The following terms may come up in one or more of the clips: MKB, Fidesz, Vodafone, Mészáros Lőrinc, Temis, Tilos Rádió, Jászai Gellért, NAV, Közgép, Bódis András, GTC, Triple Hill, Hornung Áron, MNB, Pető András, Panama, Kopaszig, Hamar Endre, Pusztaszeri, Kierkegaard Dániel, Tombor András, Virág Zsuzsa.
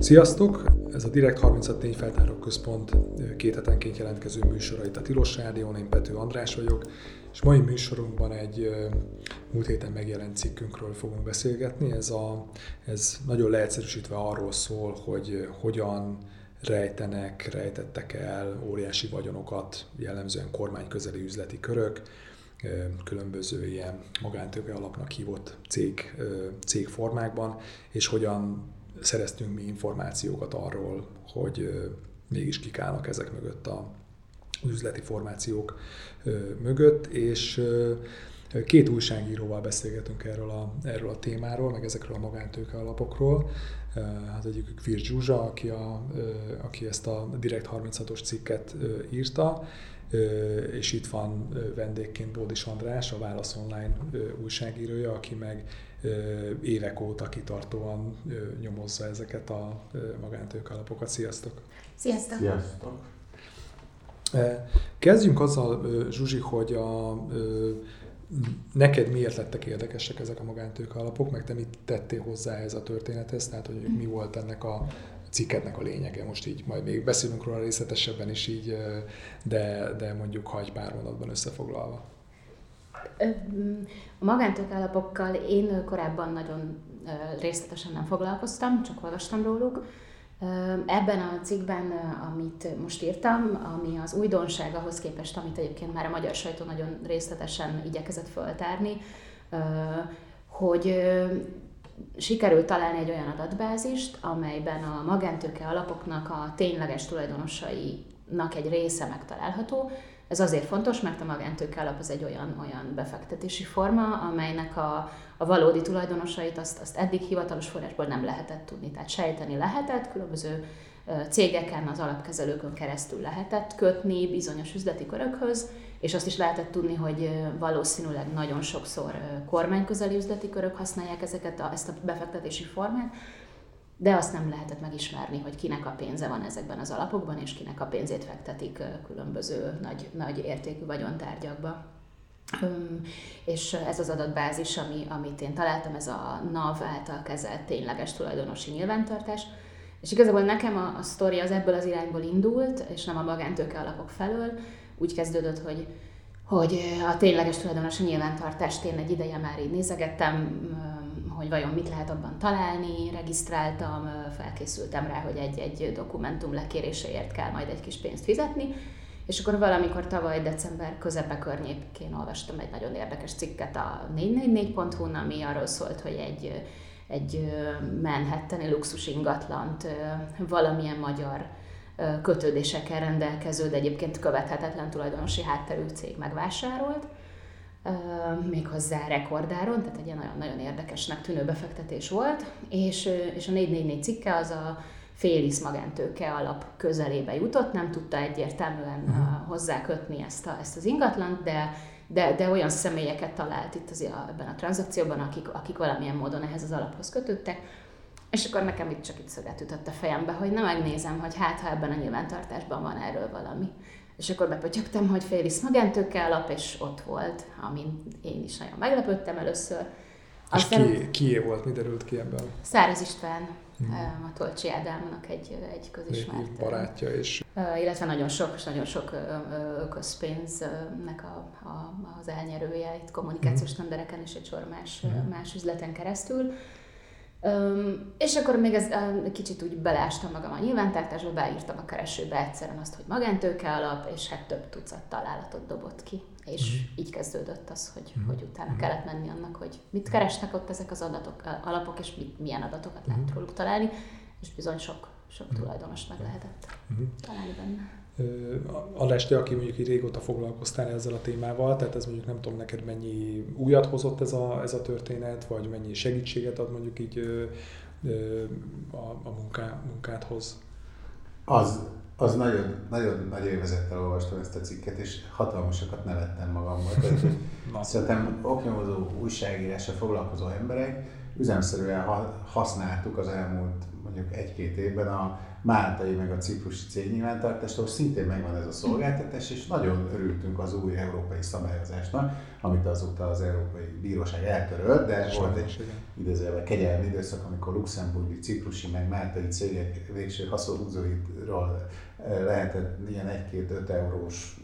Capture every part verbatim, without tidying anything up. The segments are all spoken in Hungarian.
Sziasztok! Ez a Direkt harminchat Tényfeltáró Központ két hetenként jelentkező műsora itt a Tilos Rádión, én Pető András vagyok, és mai műsorunkban egy múlt héten megjelent cikkünkről fogunk beszélgetni. Ez, a, ez nagyon leegyszerűsítve arról szól, hogy hogyan rejtenek, rejtettek el óriási vagyonokat, jellemzően kormányközeli üzleti körök, különböző ilyen magántőke alapnak hívott cég, cégformákban, és hogyan szereztünk mi információkat arról, hogy mégis kik állnak ezek mögött az üzleti formációk mögött, és két újságíróval beszélgetünk erről a, erről a témáról, meg ezekről a magántőke alapokról. Az egyikük Virág Zsuzsa, aki, a, aki ezt a Direkt harminchatos cikket írta, és itt van vendégként Bódis András, a Válasz Online újságírója, aki meg évek óta kitartóan nyomozza ezeket a magántőke alapokat. Sziasztok! Sziasztok! Sziasztok! Kezdjünk azzal, Zsuzsi, hogy a, neked miért lettek érdekesek ezek a magántőke alapok, meg te mit tettél hozzá ez a történethez, tehát hogy mi volt ennek a cikketnek a lényege. Most így majd még beszélünk róla részletesebben is így, de, de mondjuk hagy pár mondatban összefoglalva. A magántőke alapokkal én korábban nagyon részletesen nem foglalkoztam, csak olvastam róluk. Ebben a cikkben, amit most írtam, ami az újdonság ahhoz képest, amit egyébként már a magyar sajtó nagyon részletesen igyekezett föltárni, hogy sikerült találni egy olyan adatbázist, amelyben a magántőke alapoknak a tényleges tulajdonosainak egy része megtalálható. Ez azért fontos, mert a magántőke alap az egy olyan, olyan befektetési forma, amelynek a, a valódi tulajdonosait azt, azt eddig hivatalos forrásból nem lehetett tudni. Tehát sejteni lehetett, különböző cégeken, az alapkezelőkön keresztül lehetett kötni bizonyos üzleti körökhöz, és azt is lehetett tudni, hogy valószínűleg nagyon sokszor kormányközeli üzleti körök használják ezeket a, ezt a befektetési formát, de azt nem lehetett megismerni, hogy kinek a pénze van ezekben az alapokban, és kinek a pénzét fektetik különböző nagy, nagy értékű vagyontárgyakba. És ez az adatbázis, ami, amit én találtam, ez a NAV által kezelt tényleges tulajdonosi nyilvántartás, és igazából nekem a, a sztori az ebből az irányból indult, és nem a magántőke alapok felől. Úgy kezdődött, hogy, hogy a tényleges tulajdonosi nyilvántartást én egy ideje már így nézegettem, hogy vajon mit lehet abban találni, regisztráltam, felkészültem rá, hogy egy-egy dokumentum lekéréséért kell majd egy kis pénzt fizetni, és akkor valamikor tavaly december közepe környékén olvastam egy nagyon érdekes cikket a négy négy négy pont hu-n, ami arról szólt, hogy egy, egy manhattani luxus ingatlant valamilyen magyar kötődésekkel rendelkező, de egyébként követhetetlen tulajdonosi hátterű cég megvásárolt, méghozzá rekordáron, tehát egy ilyen nagyon-nagyon érdekesnek tűnő befektetés volt, és, és a négy négy négy cikke az a félisz magántőke alap közelébe jutott, nem tudta egyértelműen uh-huh. hozzákötni ezt, a, ezt az ingatlant, de, de, de olyan személyeket talált itt az, ebben a tranzakcióban, akik, akik valamilyen módon ehhez az alaphoz kötöttek, és akkor nekem itt csak itt szöget ütött a fejembe, hogy na megnézem, hogy hát, ha ebben a nyilvántartásban van erről valami. És akkor bepötyögtem, hogy félisz magántőke alap, és ott volt, amin én is nagyon meglepődtem először. Aztán és ki, kié volt, mi derült ki ebben? Száraz István, hmm. Matolcsy Ádámnak egy, egy közismert barátja, és... illetve nagyon sok, és nagyon sok közpénznek a, a, az elnyerője itt kommunikációs hmm. tendereken és egy sor más, hmm. más üzleten keresztül. Um, és akkor még ez, um, kicsit úgy beleástam magam a nyilvántartásba, beírtam a keresőbe egyszerűen azt, hogy magántőke alap, és hát több tucat találatot dobott ki. És mm. így kezdődött az, hogy, mm. hogy utána mm. kellett menni annak, hogy mit keresnek ott ezek az adatok, alapok, és mit, milyen adatokat mm. lehet róluk találni, és bizony sok, sok mm. tulajdonost meg lehetett mm. találni benne. Alesti, aki mondjuk így régóta foglalkoztál ezzel a témával, tehát ez mondjuk nem tudom neked mennyi újat hozott ez a, ez a történet, vagy mennyi segítséget ad mondjuk így ö, ö, a, a munká, munkádhoz? Az, az nagyon, nagyon nagy élvezettel olvastam ezt a cikket, és hatalmasokat nevettem magammal. Szerintem oknyomozó újságírással foglalkozó emberek üzemszerűen használtuk az elmúlt mondjuk egy-két évben a máltai meg a ciprusi cégnyilvántartást, ahol szintén megvan ez a szolgáltatás, és nagyon örültünk az új európai szabályozásnak, amit azóta az Európai Bíróság eltörölt, de Sajnos, volt egy idézőjelben kegyelmi időszak, amikor luxemburgi, ciprusi meg máltai cégek végső haszonhúzóiról lehetett ilyen egy-két-öt eurós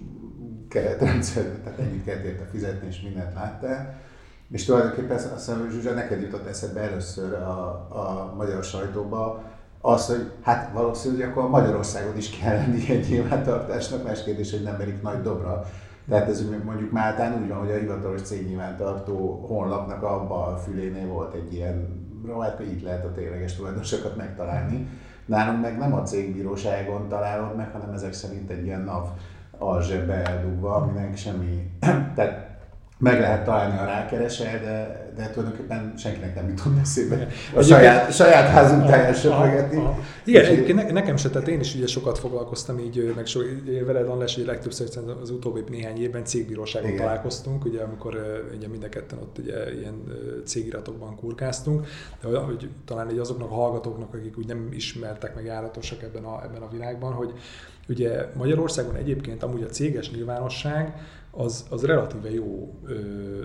keretrendszerben, tehát ennyit kellett érte fizetni, és mindent láttál. És tulajdonképpen azt hiszem, hogy Zsuzsa, neked jutott eszedbe először a, a magyar sajtóba az, hogy hát valószínűleg akkor Magyarországon is kell lenni egy nyilvántartásnak, más kérdés, hogy nem merik nagy dobra. Tehát ez mondjuk Máltán úgy van, hogy a hivatalos cégnyilvántartó honlapnak a bal fülénél volt egy ilyen, hát így lehet a tényleges tulajdonosokat megtalálni. Nálunk meg nem a cégbíróságon találod meg, hanem ezek szerint egy ilyen NAV alzsebbe eldugva, aminek semmi... Tehát meg lehet találni, ha rákeresel, de, de tulajdonképpen senkinek nem jutott eszébe a saját, saját házunk táján söprögetni. Igen, egyébként nekem se, tehát én is ugye sokat foglalkoztam így, meg so, veled András, hogy legtöbbször az utóbbi néhány évben cégbíróságon igen. találkoztunk, ugye amikor ugye mind a ketten ott ugye ilyen cégiratokban kurkáztunk, de hogy talán így azoknak a hallgatóknak, akik úgy nem ismertek meg járatosak ebben a, ebben a világban, hogy ugye Magyarországon egyébként amúgy a céges nyilvánosság, Az, az relatíve jó ö,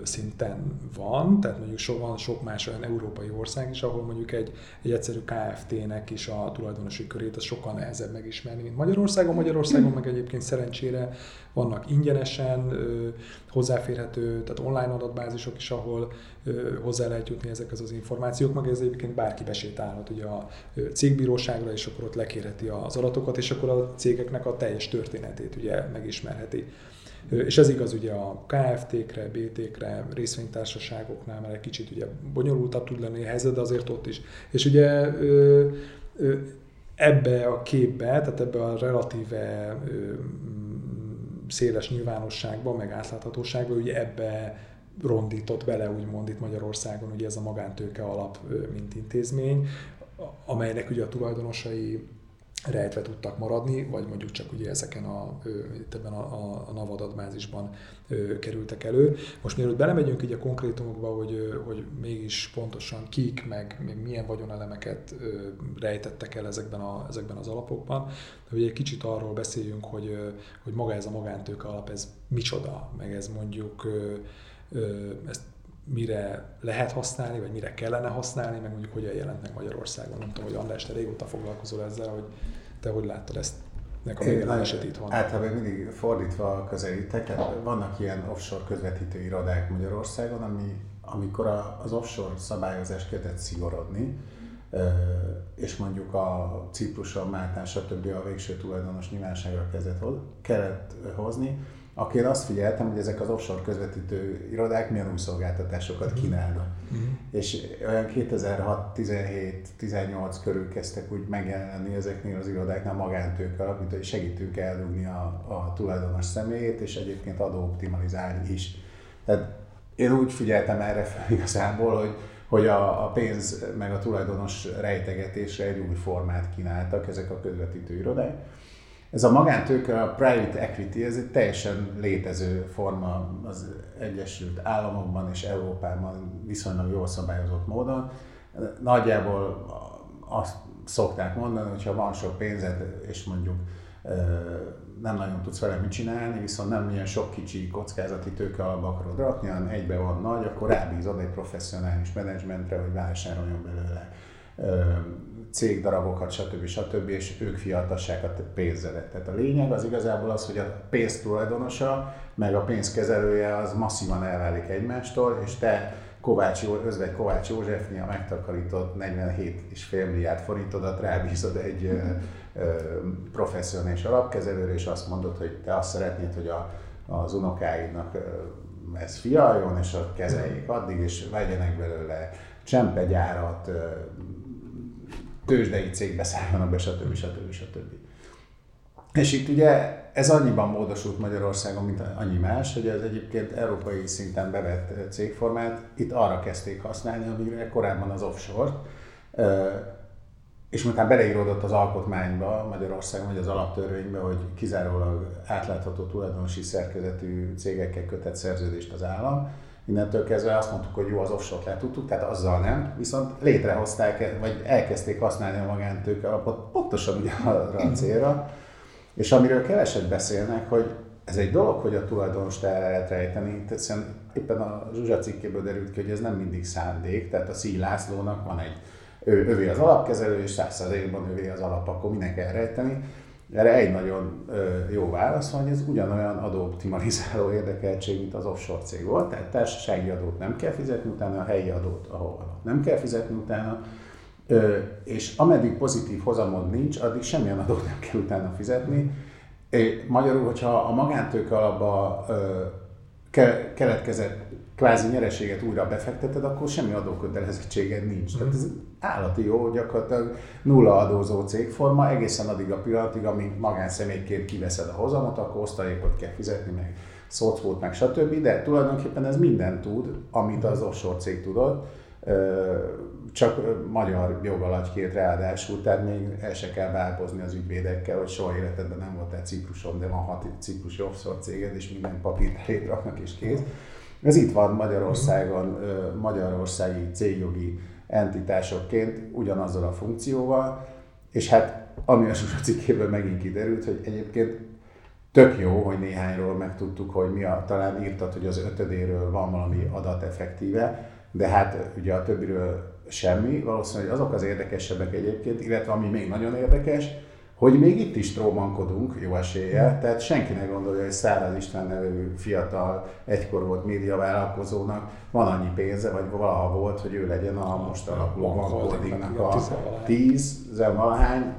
szinten van, tehát mondjuk so, van sok más olyan európai ország is, ahol mondjuk egy, egy egyszerű ká ef té-nek is a tulajdonosi körét az sokkal nehezebb megismerni, mint Magyarországon. Magyarországon meg egyébként szerencsére vannak ingyenesen ö, hozzáférhető, tehát online adatbázisok is, ahol ö, hozzá lehet jutni ezekhez az információk, meg ez egyébként bárki besétálhat ugye a cégbíróságra, és akkor ott lekérheti az adatokat, és akkor a cégeknek a teljes történetét ugye megismerheti. És ez igaz ugye a ká ef té-kre, bé té-kre, részvénytársaságoknál, mert egy kicsit ugye bonyolultabb tud lenni a helyzet, de azért ott is. És ugye ebbe a képbe, tehát ebbe a relatíve széles nyilvánosságba, meg átláthatóságba, ugye ebbe rondított bele, úgymond itt Magyarországon ugye ez a magántőke alap, mint intézmény, amelynek ugye a tulajdonosai rejtve tudtak maradni, vagy mondjuk csak ugye ezeken a, itt ebben a, a, a NAV adatbázisban kerültek elő. Most mielőtt belemegyünk így a konkrétumokba, hogy, hogy mégis pontosan kik, meg még milyen vagyonelemeket rejtettek el ezekben, a, ezekben az alapokban, de ugye egy kicsit arról beszéljünk, hogy, hogy maga ez a magántőke alap, ez micsoda, meg ez mondjuk ezt mire lehet használni, vagy mire kellene használni, meg mondjuk hogyan jelent meg Magyarországon. Nem tudom, hogy András, te régóta foglalkozol ezzel, hogy te hogy láttad ezt, nek a megjelenését itthon? Általában mindig fordítva közelítek, hát vannak ilyen offshore közvetítő irodák Magyarországon, ami, amikor a, az offshore szabályozás kezdett szigorodni, és mondjuk a Cipruson, Máltán, stb. A végső tulajdonos nyilvánosságra kezdett kellett hozni, akkor én azt figyeltem, hogy ezek az offshore közvetítő irodák milyen új szolgáltatásokat kínálnak. Mm-hmm. És olyan kétezer-hat, tizenhét, tizennyolc körül kezdtek úgy megjelenni ezeknél az irodáknál magántőke alap, mint hogy segítünk eldugni a, a tulajdonos személyét, és egyébként adóoptimalizálni is. Tehát én úgy figyeltem erre fel igazából, hogy, hogy a, a pénz meg a tulajdonos rejtegetésre egy új formát kínáltak ezek a közvetítő irodák. Ez a magántőke, a private equity, ez egy teljesen létező forma az Egyesült Államokban és Európában viszonylag jól szabályozott módon. Nagyjából azt szokták mondani, hogy ha van sok pénzed és mondjuk nem nagyon tudsz vele mit csinálni, viszont nem ilyen sok kicsi kockázati tőke alapba akarod rakni, hanem egybe van nagy, akkor rábízod egy professzionális menedzsmentre, hogy vásároljon belőle cégdarabokat, stb. stb. És ők fiatassák a pénzedet. Tehát a lényeg az igazából az, hogy a pénztulajdonosa meg a pénzkezelője az masszívan elválik egymástól, és te Kovács Jó, özvegy Kovács Józsefnél megtakarított negyvenhét egész öt milliárd forintodat rábízod egy mm. ö, professzionális alapkezelőre, és azt mondod, hogy te azt szeretnéd, hogy a, az unokáidnak ez fialjon, és a kezeljék addig, és vegyenek belőle csempegyárat, tőzsdei cégbe szálljanak be, stb. stb. stb. És itt ugye ez annyiban módosult Magyarországon, mint annyi más, hogy az egyébként európai szinten bevett cégformát itt arra kezdték használni, amire korábban az offshore-t, és miután beleirodott az alkotmányba Magyarországon, vagy az alaptörvénybe, hogy kizárólag átlátható tulajdonosi szerkezetű cégekkel kötett szerződést az állam, Innentől kezdve azt mondtuk, hogy jó, az offshore-t letudtuk, tehát azzal nem, viszont létrehozták, vagy elkezdték használni a magántőke alapot pontosan ugyanarra a célra, és amiről keveset beszélnek, hogy ez egy dolog, hogy a tulajdonost el lehet rejteni, tehát éppen a Zsuzsa cikkéből derült ki, hogy ez nem mindig szándék, tehát a Szíj Lászlónak van egy, ő, ővé az alapkezelő, és száz százalékban ővé az alap, akkor minek elrejteni. Erre egy nagyon jó válasz van, hogy ez ugyanolyan adóoptimalizáló érdekeltség, mint az offshore cég volt, tehát társasági adót nem kell fizetni utána, a helyi adót, ahol nem kell fizetni utána, és ameddig pozitív hozamod nincs, addig semmilyen adót nem kell utána fizetni. Magyarul, hogyha a magántőke alapba keletkezett kvázi nyereséget újra befekteted, akkor semmi adókötelezettséged nincs. Tehát ez állati jó, gyakorlatilag nulla adózó cégforma, egészen addig a pillanatig, amíg magánszemélyként kiveszed a hozamot, akkor osztalékot kell fizetni, meg szocvót, meg stb. De tulajdonképpen ez mindent tud, amit az offshore cég tudott, csak magyar jog alatt két ráadásul, tehát még el se kell bálkozni az ügyvédekkel, hogy soha életedben nem voltál Cipruson, de van hat ciprusi offshore céged, és minden papírt elét raknak és kész. Ez itt van Magyarországon, magyarországi cégjogi entitásokként, ugyanazzal a funkcióval, és hát ami a Zsuzsa cikkéből megint kiderült, hogy egyébként tök jó, hogy néhányról megtudtuk, hogy mi a, talán írtad, hogy az ötödéről van valami adat effektíve, de hát ugye a többiről semmi, valószínűleg azok az érdekesebbek egyébként, illetve ami még nagyon érdekes, hogy még itt is trómankodunk jó eséllyel, tehát senki ne gondolja, hogy Száraz István nevű fiatal, egykor volt médiavállalkozónak van annyi pénze, vagy valaha volt, hogy ő legyen a most alakuló Holdingnak a tíz-valahány,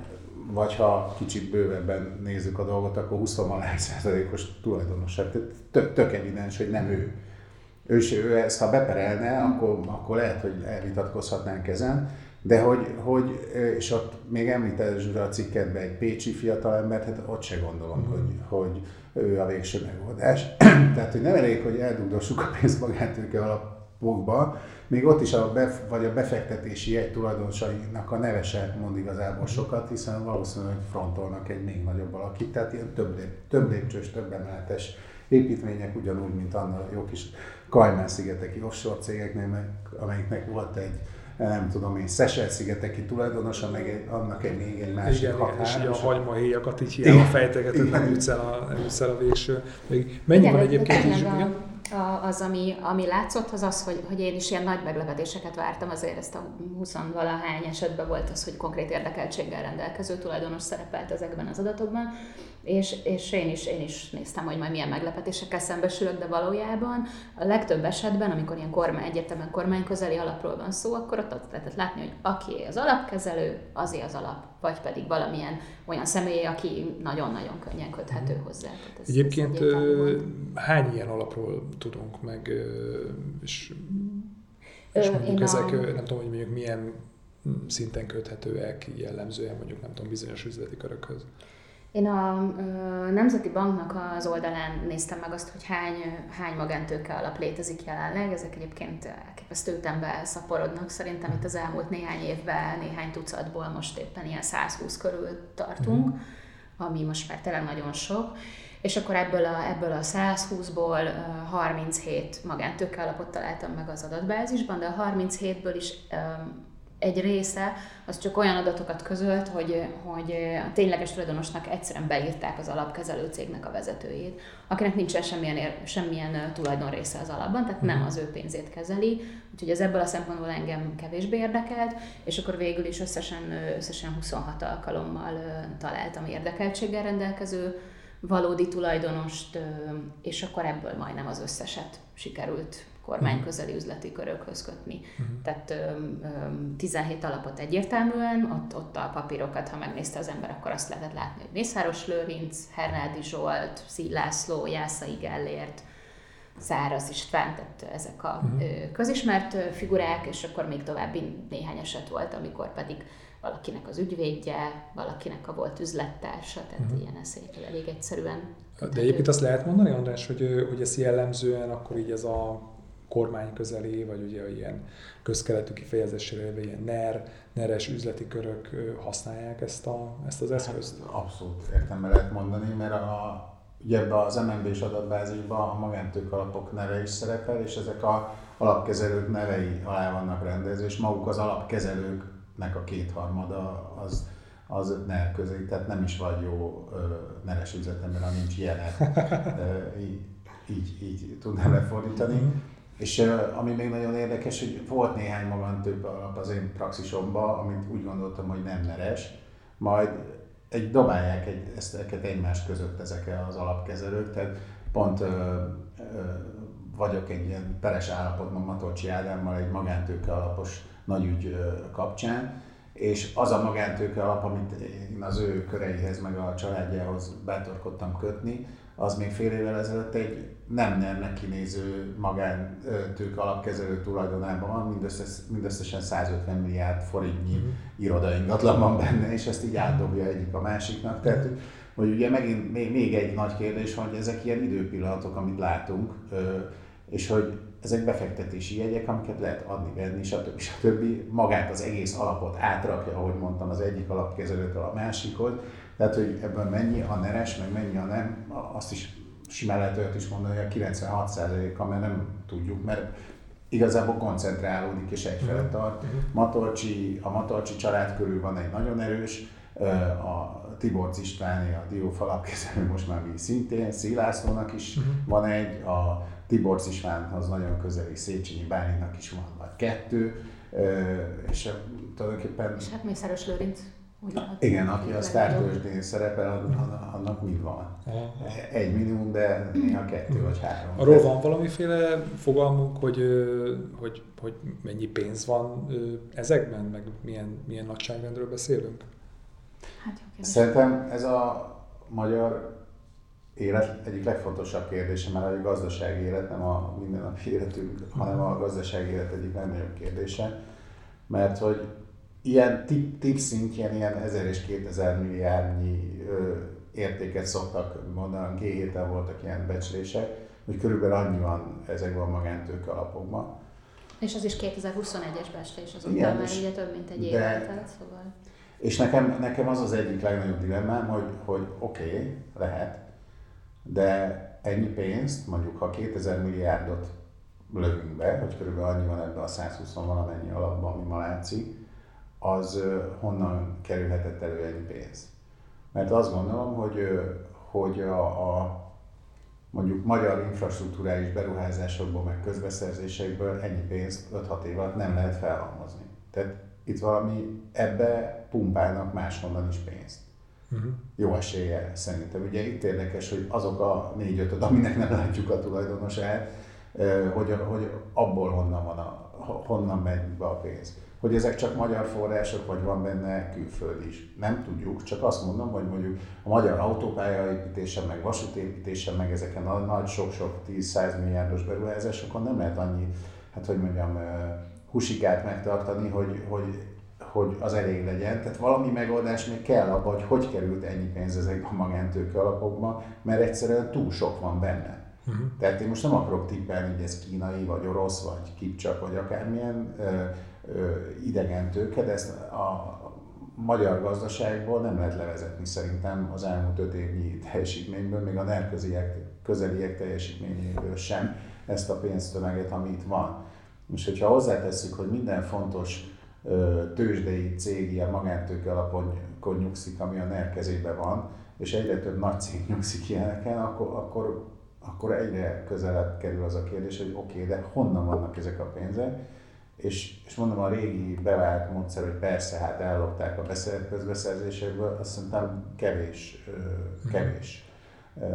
vagy ha kicsit bővebben nézzük a dolgot, akkor húsz-valahány százalékos tulajdonosság, tehát tök, tök evidens, hogy nem ő. És ő ezt, ha beperelne, akkor, akkor lehet, hogy elvitatkozhatnánk ezen, de hogy, hogy és ott még említett Zsuzsa a cikkedben egy pécsi fiatalembert, hát ott se gondolom, mm. hogy, hogy ő a végső megoldás. Tehát, hogy nem elég, hogy eldugdossuk a pénzt magántőke alapokba, még ott is a, bef, vagy a befektetési jegytulajdonosainak a neve sem mond igazából sokat, hiszen valószínűleg frontolnak egy még nagyobb alakit, tehát ilyen több, lép, több lépcsős, több emeletes építmények, ugyanúgy, mint annak jó kis Kajmán-szigeteki offshore cégeknek, amelyiknek volt egy, nem tudom én, Szesel-szigeteki tulajdonosa, meg egy, annak egy még egy másik igen, határ. És ugye a hagymahéjakat így hiába fejtegetett, nem jutsz el a, a végső. Mennyi van egyébként is? Az, ami, ami látszott, az az, hogy, hogy én is ilyen nagy meglepetéseket vártam, azért ezt a huszonvalahány esetben volt az, hogy konkrét érdekeltséggel rendelkező tulajdonos szerepelt ezekben az adatokban, és, és én, is, én is néztem, hogy majd milyen meglepetésekkel szembesülök, de valójában a legtöbb esetben, amikor ilyen kormány, egyértelműen kormányközeli alapról van szó, akkor ott azt lehetett látni, hogy aki az alapkezelő, azé az alap, vagy pedig valamilyen olyan személy, aki nagyon-nagyon könnyen köthető hozzá. Ez, egyébként ez hány ilyen alapról tudunk meg, és, és mondjuk Ö, ezek, a... nem tudom, hogy mondjuk milyen szinten köthetőek jellemzően, mondjuk nem tudom, bizonyos üzleti körökhöz. Én a Nemzeti Banknak az oldalán néztem meg azt, hogy hány, hány magántőke alap létezik jelenleg. Ezek egyébként elképesztő ütembe szaporodnak. Szerintem itt az elmúlt néhány évben, néhány tucatból most éppen ilyen száz húsz körül tartunk, mm. ami most már tényleg nagyon sok. És akkor ebből a, ebből a száz húszból harminchét magántőke alapot találtam meg az adatbázisban, de a harminchétből is egy része az csak olyan adatokat közölt, hogy, hogy a tényleges tulajdonosnak egyszerűen beírták az alapkezelő cégnek a vezetőjét, akinek nincsen semmilyen, semmilyen tulajdon része az alapban, tehát nem az ő pénzét kezeli, úgyhogy ez ebből a szempontból engem kevésbé érdekelt, és akkor végül is összesen, összesen huszonhat alkalommal találtam érdekeltséggel rendelkező valódi tulajdonost, és akkor ebből majdnem az összeset sikerült kormányközeli üzleti körökhöz kötni. Uh-huh. Tehát um, tizenhét alapot egyértelműen, ott, ott a papírokat, ha megnézte az ember, akkor azt lehetett látni, hogy Mészáros Lőrinc, Hernádi Zsolt, Szigy László, Jászai Gellért, Száraz István, tehát ezek a uh-huh. közismert figurák, és akkor még további néhány eset volt, amikor pedig valakinek az ügyvédje, valakinek a volt üzlettársa, tehát uh-huh. ilyen ez elég egyszerűen. De egyébként azt lehet mondani, András, hogy, hogy ez jellemzően akkor így ez a kormány közeli, vagy ugye ilyen közkeletű kifejezésére, ilyen ner, neres üzleti körök használják ezt, a, ezt az eszközt? Hát abszolút értem, mert lehet mondani, mert a, Ugye ebben az em en bé-s adatbázisban a magántők alapok neve is szerepel, és ezek az alapkezelők nevei alá vannak rendezve, és maguk az alapkezelőknek a kétharmada az, az NER közé, tehát nem is vagy jó neres üzletemben, ha nincs jelen. Így, így, így tudnám lefordítani. Mm. És ami még nagyon érdekes, hogy volt néhány magántők alap az én praxisomban, amit úgy gondoltam, hogy nem neres, majd egy dobálják egy, ezeket egymás között ezek az alapkezelők, tehát pont ö, ö, vagyok egy ilyen peres állapotban Matolcsy Ádámmal egy magántőke alapos nagyügy ö, kapcsán, és az a magántőke alap, amit én az ő köreihez meg a családjához bátorkodtam kötni, az még fél évvel ezelőtt egy nem nernek kinéző magántőke alapkezelő tulajdonában van, mindössze, mindösszesen százötven milliárd forintnyi mm. irodaingatlan van benne, és ezt így átdobja egyik a másiknak. Tehát, hogy ugye megint még, még egy nagy kérdés, hogy ezek ilyen időpillanatok, amit látunk, és hogy ezek befektetési jegyek, amiket lehet adni, venni, stb. stb. Magát az egész alapot átrakja, ahogy mondtam, az egyik alapkezelőtől a másikhoz. Tehát, hogy ebből mennyi a neres, meg mennyi a nem, azt is simán lehet olyat is mondani, hogy a kilencvenhat százaléka, mert nem tudjuk, mert igazából koncentrálódik és egyfele tart. Matolcsy, a Matolcsy család körül van egy nagyon erős, a Tiborcz Istváné, a dióf alapkezelő most már mi szintén, Szíj Lászlónak is uh-huh. van egy, a Tiborcz Istvánhoz nagyon közeli Széchenyi Bálintnak is van vagy kettő, és tulajdonképpen... És hát Mészáros Lőrinc. Na, igen, aki a sztártőzsdén szerepel, annak mind van. Egy minimum, de néha kettő vagy három. Arról van valamiféle fogalmunk, hogy, hogy, hogy mennyi pénz van ezekben, meg milyen, milyen nagyságrendről beszélünk? Hát jó, szerintem ez a magyar élet egyik legfontosabb kérdése, mert a gazdasági élet nem a mindennapi életünk, hanem a gazdasági élet egyik legnagyobb kérdése, mert hogy ilyen tipp szintjén ilyen ezer és kétezer milliárdnyi ö, értéket szoktak mondani, G héten voltak ilyen becslések, hogy körülbelül annyi van ezekben a magántőke alapokban. És az is kétezer-huszonegyes becslés, az után már ugye több mint egy év eltelt, szóval... És nekem, nekem az az egyik legnagyobb dilemmám, hogy, hogy oké, okay, lehet, de ennyi pénzt, mondjuk ha kétezer milliárdot lövünk be, hogy körülbelül annyi van ebben a százhúsz valamennyi alapban, ami ma látszik, az honnan kerülhetett elő ennyi pénz. Mert azt gondolom, hogy, hogy a, a mondjuk magyar infrastruktúrális beruházásokból, meg közbeszerzésekből ennyi pénzt öt-hat év alatt nem lehet felhalmozni. Tehát itt valami, ebbe pumpálnak máshonnan is pénzt. Uh-huh. Jó esélye szerintem. Ugye itt érdekes, hogy azok a négy-ötöd, aminek nem látjuk a tulajdonosát, hogy, hogy abból honnan van a, honnan megy be a pénz. Hogy ezek csak magyar források, vagy van benne külföld is. Nem tudjuk, csak azt mondom, hogy mondjuk a magyar autópályaépítésen, meg vasútépítésen, meg ezeken a nagy sok-sok tíz-száz milliárdos beruházásokon nem lehet annyi, hát hogy mondjam, husikát megtartani, hogy, hogy, hogy az elég legyen. Tehát valami megoldás még kell abba, hogy hogy került ennyi pénz ezekben a magántőke alapokban, mert egyszerűen túl sok van benne. Uh-huh. Tehát én most nem akarok tippelni, hogy ez kínai, vagy orosz, vagy kipcsak, vagy akármilyen ö, ö, idegen tőke, de ezt a magyar gazdaságból nem lehet levezetni szerintem az elmúlt öt évnyi teljesítményből, még a NER közeliek teljesítményéből sem ezt a pénztömeget, ami itt van. És hogyha hozzátesszük, hogy minden fontos ö, tőzsdei cég ilyen magántőke alapon nyugszik, ami a NER kezében van, és egyre több nagy cég nyugszik ilyeneken, akkor, akkor akkor egyre közelebb kerül az a kérdés, hogy oké, okay, de honnan vannak ezek a pénzek? És, és mondom, a régi bevált módszer, hogy persze, hát ellopták a közbeszerzésekből, azt szerintem kevés, kevés mm.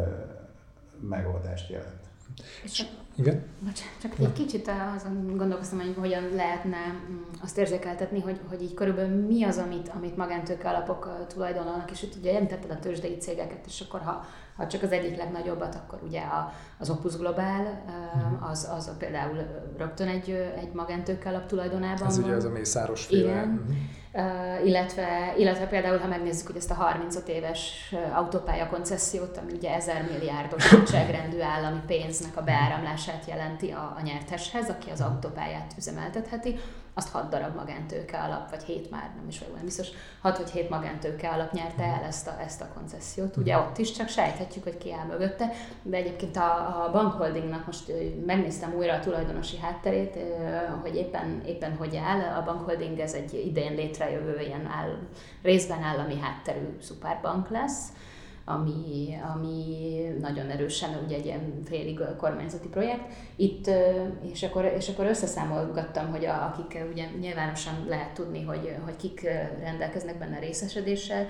megoldást jelent. És igen? Bocsánat, csak egy kicsit azon gondolkoztam, hogy hogyan lehetne azt érzékeltetni, hogy, hogy így körülbelül mi az, amit, amit magántőke alapok tulajdonolnak, és itt ugye említetted a tőzsdei cégeket, és akkor ha, ha csak az egyik legnagyobbat, akkor ugye az Opus Global, az, az például rögtön egy, egy magántőke alap tulajdonában. Ez ugye az a Mészáros féle. Igen. Uh, illetve, illetve például, ha megnézzük, hogy ezt a harmincöt éves autópálya koncessziót, ami ugye ezer milliárdos nagyságrendű állami pénznek a beáramlása hozzájárulását jelenti a, a nyerteshez, aki az autópályát üzemeltetheti, azt hat darab magántőke alap, vagy hét már, nem is olyan biztos, hat vagy hét magántőke alap nyerte el ezt a, ezt a koncessziót. Ugye ott is csak sejthetjük, hogy ki áll mögötte, de egyébként a, a bankholdingnak most megnéztem újra a tulajdonosi hátterét, hogy éppen, éppen hogy áll. A bankholding ez egy idén létrejövő, ilyen áll, részben állami hátterű szuperbank lesz, ami, ami nagyon erősen ugye egy ilyen félig kormányzati projekt. Itt, és akkor, és akkor összeszámolgattam, hogy a, akik ugye nyilvánosan lehet tudni, hogy, hogy kik rendelkeznek benne részesedéssel,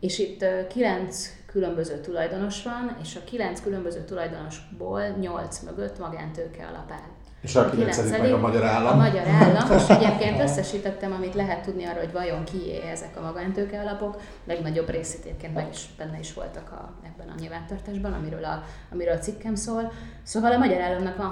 és itt kilenc különböző tulajdonos van, és a kilenc különböző tulajdonosból nyolc mögött magántőke alapáll. És a kilencedik meg a magyar állam. A magyar állam, és egyébként összesítettem, amit lehet tudni arra, hogy vajon kié ezek a magántőke alapok. Legnagyobb részét egyébként meg is, benne is voltak a, ebben a nyilvántartásban, amiről a, amiről a cikkem szól. Szóval a magyar államnak van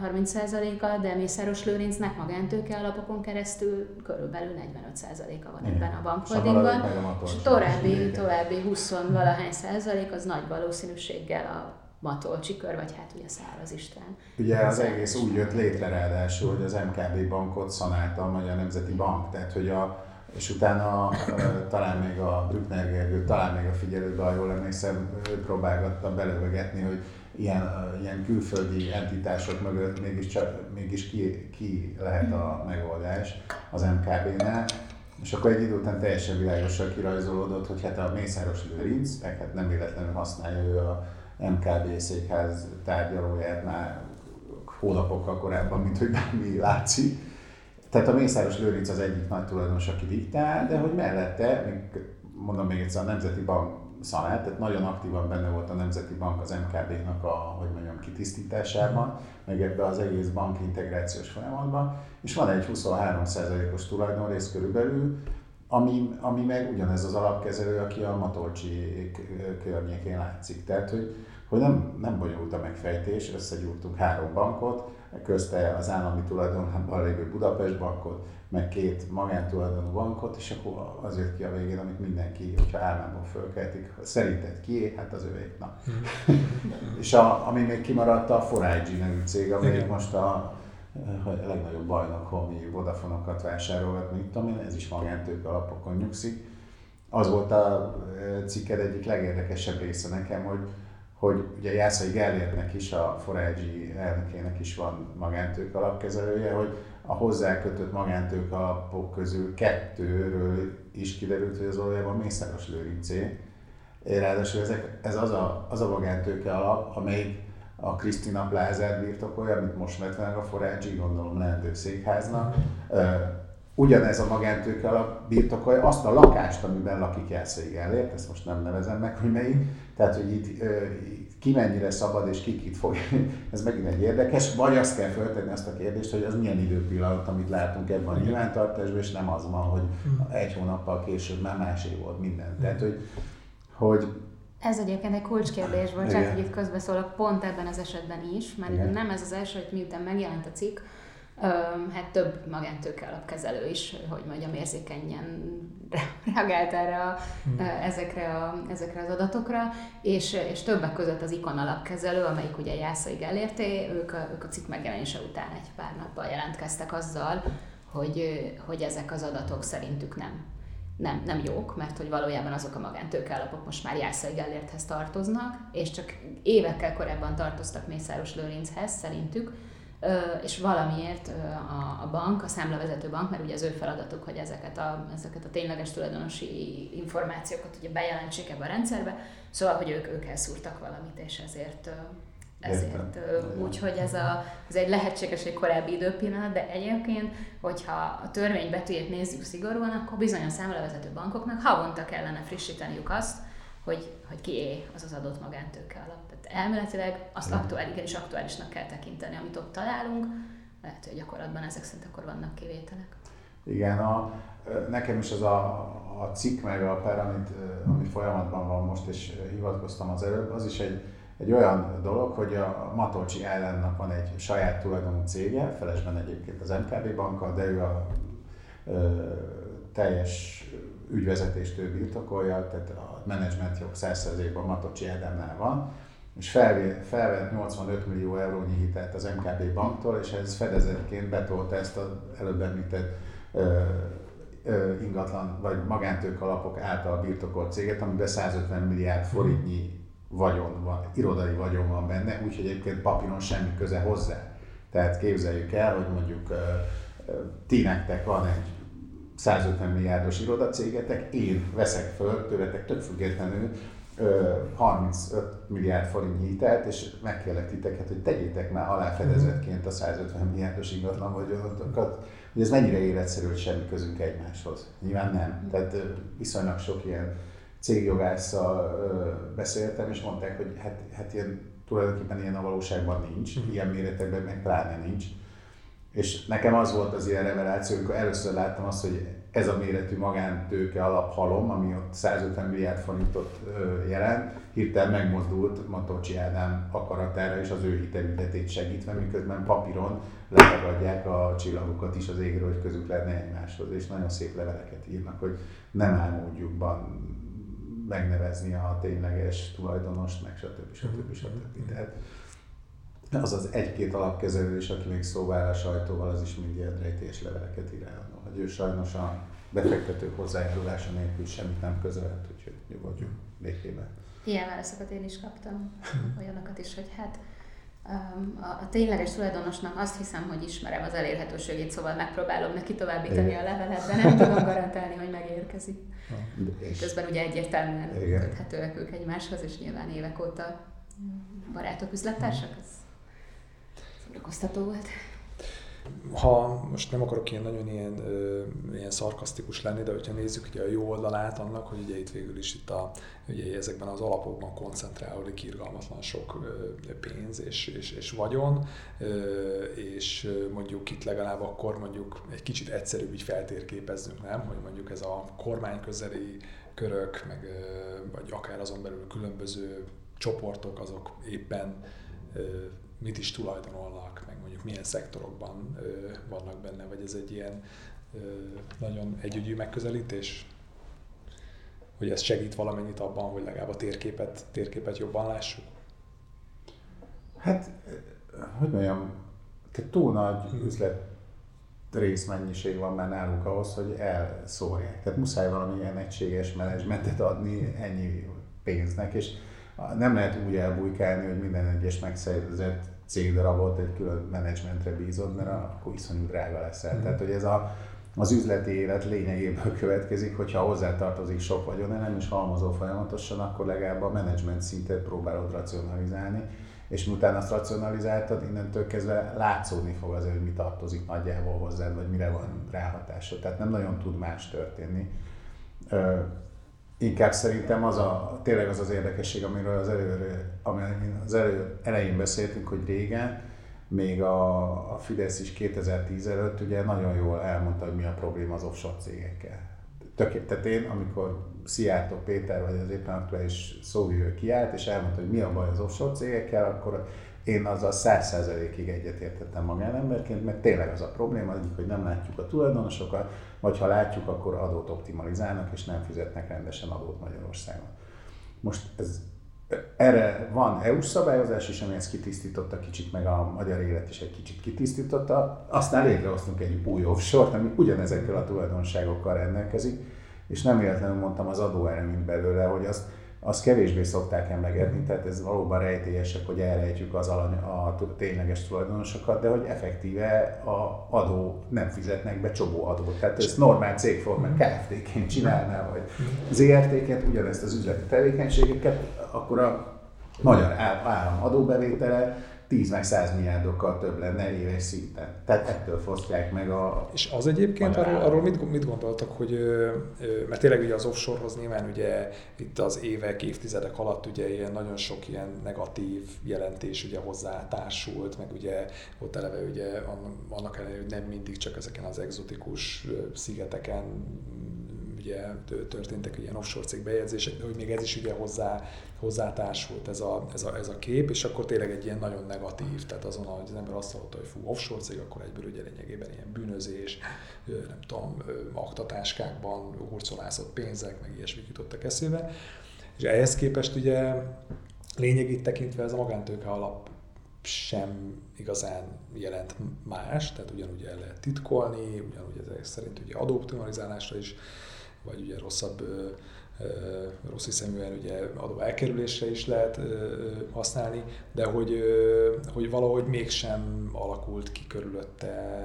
harminc százaléka, de Mészáros Lőrincnek magántőke alapokon keresztül körülbelül negyvenöt százaléka van ebben a bankholdingban. És a további, további húsz-valahány százalék az nagy valószínűséggel a Matolcsy kör, vagy hát ugye Száraz István. Ugye az egész úgy jött létre ráadásul, hogy az em ká bé bankot szanálta a Magyar Nemzeti Bank, tehát hogy a, és utána talán még a Brückner Gergő, talán még a figyelőbe, ha jól emlékszem, ő próbálgatta belövögetni, hogy ilyen, ilyen külföldi entitások mögött mégis, csak, mégis ki, ki lehet a megoldás az em ká bé-nál. És akkor egy idő után teljesen világosan kirajzolódott, hogy hát a Mészáros Lőrinc, meg hát nem véletlenül használja ő a em ká bé székház tárgyalóját már hónapokkal korábban, mint hogy bármi látszik. Tehát a Mészáros Lőrinc az egyik nagy tulajdonos, aki diktál, de hogy mellette, mondom még egyszer, a Nemzeti Bank szanált, tehát nagyon aktívan benne volt a Nemzeti Bank az em ká bé-nak a, hogy mondjam, kitisztításában, meg ebben az egész bank integrációs folyamatban, és van egy huszonhárom százalékos tulajdonrész körülbelül, Ami, ami meg ugyanez az alapkezelő, aki a Matolcsy környékén látszik. Tehát, hogy, hogy nem, nem bonyolult a megfejtés, összegyúrtunk három bankot, közte az állami tulajdonban lévő Budapest bankot, meg két magántulajdonú bankot, és akkor az jött ki a végén, amit mindenki, hogyha álmából fölkeltik, szerinted kié, hát az övék, na. És a, ami még kimaradt, a négy i gé nevű cég, amelyik most a a legnagyobb bajnok, ami Vodafonokat vásárolt, mint tudom én, ez is magántőke alapokon nyugszik. Az volt a cikked egyik legérdekesebb része nekem, hogy, hogy ugye Jászai Gellértnek is, a négy i gé elnökének is van magántőke alapkezelője, hogy a hozzákötött magántőke alapok közül kettőről is kiderült, hogy az valójában Mészáros Lőrincé. Ráadásul ezek, ez az a, az a magántőke alap, amelyik a Krisztina plázát birtokolja, amit most vett meg a négy i gé, gondolom leendő székháznak. Ugyanez a magántőke alap birtokolja azt a lakást, amiben lakik Jászai Gellért, ezt most nem nevezem meg, hogy melyik. Tehát, hogy itt ki mennyire szabad és ki kit fog, ez megint egy érdekes. Vagy azt kell feltenni azt a kérdést, hogy az milyen időpillanat, amit látunk ebben a nyilvántartásban, és nem az van, hogy egy hónappal később már másé volt minden. Tehát, hogy, hogy ez egyébként egy kulcskérdés, bocsánat, hogy itt közbeszólok, pont ebben az esetben is, mert igen, nem ez az első, hogy miután megjelent a cikk, hát több magántőke alapkezelő is, hogy mondjam, érzékenyen reagált erre a, hmm. ezekre, a, ezekre az adatokra, és, és többek között az ikon alapkezelő, amelyik ugye Jászai Gellérté, ők a, ők a cikk megjelenése után egy pár nappal jelentkeztek azzal, hogy, hogy ezek az adatok szerintük nem. Nem, nem jók, mert hogy valójában azok a magántőke alapok most már Jászai Gellérthez tartoznak, és csak évekkel korábban tartoztak Mészáros Lőrinchez szerintük, és valamiért a bank, a számlavezető bank, mert ugye az ő feladatuk, hogy ezeket a, ezeket a tényleges tulajdonosi információkat ugye bejelentsék ebbe a rendszerbe, szóval, hogy ők, ők elszúrtak valamit, és ezért... Ezért úgyhogy ez, ez egy lehetséges egy korábbi időpillanat, de egyébként, hogyha a törvény betűjét nézzük szigorúan, akkor bizony a számlavezető bankoknak havonta kellene frissíteniük azt, hogy, hogy kié az az adott magántőke alap. Tehát elméletileg azt aktuális, igenis aktuálisnak kell tekinteni, amit ott találunk, lehet, hogy gyakorlatban ezek szerint akkor vannak kivételek. Igen, a, nekem is az a, a cikk meg a per, amit, ami folyamatban van most, és hivatkoztam az előbb, az is egy Egy olyan dolog, hogy a Matolcsy Ádámnak van egy saját tulajdonú cége, felesben egyébként az em ká bé bankkal, de ő a ö, teljes ügyvezetést ő birtokolja, tehát a menedzsment jog száz százalékban Matolcsy Ádámnál van. és felvett nyolcvanöt millió eurónyi hitelt az em ká bé banktól, és ez fedezetként betolta ezt az előbb említett ö, ö, ingatlan vagy magántőkalapok által birtokolt céget, amiben százötven milliárd forintnyi vagyon van, irodai vagyon van benne, úgyhogy egyébként papíron semmi köze hozzá. Tehát képzeljük el, hogy mondjuk ö, ö, ti nektek van egy százötven milliárdos irodacégetek, én veszek föl tőletek tök függetlenül harmincöt milliárd forintnyi hitelt, és megkérlek titeket, hogy tegyétek már aláfedezetként a százötven milliárdos ingatlan vagyonokat, hogy ez mennyire életszerű, hogy semmi közünk egymáshoz. Nyilván nem. Tehát viszonylag sok ilyen cégjogásszal beszéltem, és mondták, hogy hát, hát ilyen, tulajdonképpen ilyen a valóságban nincs, ilyen méretekben meg pláne nincs. És nekem az volt az ilyen reveláció, amikor először láttam azt, hogy ez a méretű magántőke alaphalom, ami ott százötven milliárd forintot jelent, hirtelen megmozdult Matolcsy Ádám akaratára és az ő hitelügyletét segítve, miközben papíron letagadják a csillagokat is az égről, hogy közük lenne egymáshoz, és nagyon szép leveleket írnak, hogy nem áll módjukban megnevezni a tényleges tulajdonost, meg stb. stb. stb. Tehát az az egy-két alapkezelés, aki még szóvá áll a sajtóval, az is mindjárt rejtés leveleket ír állandó, hogy ő sajnos a befektetők hozzájárulása nélkül semmit nem közölt, úgyhogy nyugodjunk békében. Ilyen válaszokat én is kaptam, olyanokat is, hogy hát a tényleges tulajdonosnak azt hiszem, hogy ismerem az elérhetőségét, szóval megpróbálom neki továbbítani igen. a levelet, de nem tudom garantálni, hogy megérkezik. Közben ugye egyértelműen köthetőek ők egymáshoz, és nyilván évek óta barátok, üzlettársak. Volt. Ha most nem akarok ilyen nagyon ilyen, ilyen szarkasztikus lenni, de hogyha nézzük ugye a jó oldalát annak, hogy ugye itt végül is itt a, ugye ezekben az alapokban koncentrálódik irgalmatlan sok pénz és, és, és vagyon, és mondjuk itt legalább akkor mondjuk egy kicsit egyszerűbb így feltérképezzünk, nem? Hogy mondjuk ez a kormányközeli körök, meg, vagy akár azon belül különböző csoportok, azok éppen mit is tulajdonolnak, meg mondjuk milyen szektorokban ö, vannak benne, vagy ez egy ilyen ö, nagyon együgyű megközelítés, hogy ez segít valamennyit abban, hogy legalább a térképet, térképet jobban lássuk? Hát, hogy mondjam, túl nagy hmm. üzlet részmennyiség van már náluk ahhoz, hogy elszórják. Tehát muszáj valamilyen egységes menedzsmentet adni ennyi pénznek, és nem lehet úgy elbújkálni, hogy minden egyes megszerzett cégdarabot egy külön menedzsmentre bízod, mert akkor iszonyú drága leszel. Mm. Tehát, hogy ez a, az üzleti élet lényegéből következik, hogyha hozzátartozik sok vagyon, de nem is halmozol folyamatosan, akkor legalább a menedzsment szintet próbálod racionalizálni, és miután azt racionalizáltad, innentől kezdve látszódni fog azért, hogy mi tartozik nagyjából hozzád, vagy mire van ráhatása. Tehát nem nagyon tud más történni. Inkább szerintem az a, tényleg az az érdekesség, amiről az, elő, az elő, elején beszéltünk, hogy régen, még a, a Fidesz is kétezer-tíz előtt ugye nagyon jól elmondta, hogy mi a probléma az offshore cégekkel. Töképp, tehát én, amikor Szijjártó Péter vagy az éppen aktuális szóvivő kiállt, és elmondta, hogy mi a baj az offshore cégekkel, akkor én azzal száz százalékig egyetértettem magánemberként, mert tényleg az a probléma, hogy nem látjuk a tulajdonosokat, vagy ha látjuk, akkor adót optimalizálnak, és nem fizetnek rendesen adót Magyarországon. Most ez, erre van é u-s szabályozás is, ami ezt kitisztította kicsit, meg a magyar élet is egy kicsit kitisztította. Aztán létrehoztunk egy új offshore-t, ami ugyanezekkel a tulajdonságokkal rendelkezik, és nem véletlenül mondtam az adóelményt belőle, hogy azt azt kevésbé szokták emlegetni, tehát ez valóban rejtélyesek, hogy elrejtjük az alany, a tényleges tulajdonosokat, de hogy effektíve a adó nem fizetnek be csobóadót. Tehát ezt normál cégformán, ká ef té-ként csinálná, vagy zé er té-ként ugyanezt az üzleti tevékenységeket, akkor a magyar állam adóbevétele tíz meg száz milliárdokkal több lenne éves szinten. Tehát ettől fosztják meg a... És az egyébként, arról, arról mit, mit gondoltak, hogy... Mert tényleg ugye az offshore-hoz nyilván ugye itt az évek, évtizedek alatt ugye ilyen nagyon sok ilyen negatív jelentés ugye hozzá társult, meg ugye ott eleve ugye annak ellenére, hogy nem mindig csak ezeken az egzotikus szigeteken ugye történtek ilyen offshore cég bejegyzések, de hogy még ez is ugye hozzá, hozzátársult ez a, ez, a, ez a kép, és akkor tényleg egy ilyen nagyon negatív, tehát azon, hogy az ember azt hallotta, hogy fú, offshore cég, akkor egyből ugye lényegében ilyen bűnözés, nem tudom, aktatáskákban hurcolászott pénzek, meg ilyesmik jutottak eszébe, és ehhez képest ugye lényegét tekintve ez a magántőke alap sem igazán jelent más, tehát ugyanúgy el lehet titkolni, ugyanúgy ezek szerint ugye adóoptimalizálásra is, vagy ugye rosszabb, rossz hiszeműen ugye adó elkerülésre is lehet használni, de hogy, hogy valahogy mégsem alakult ki körülötte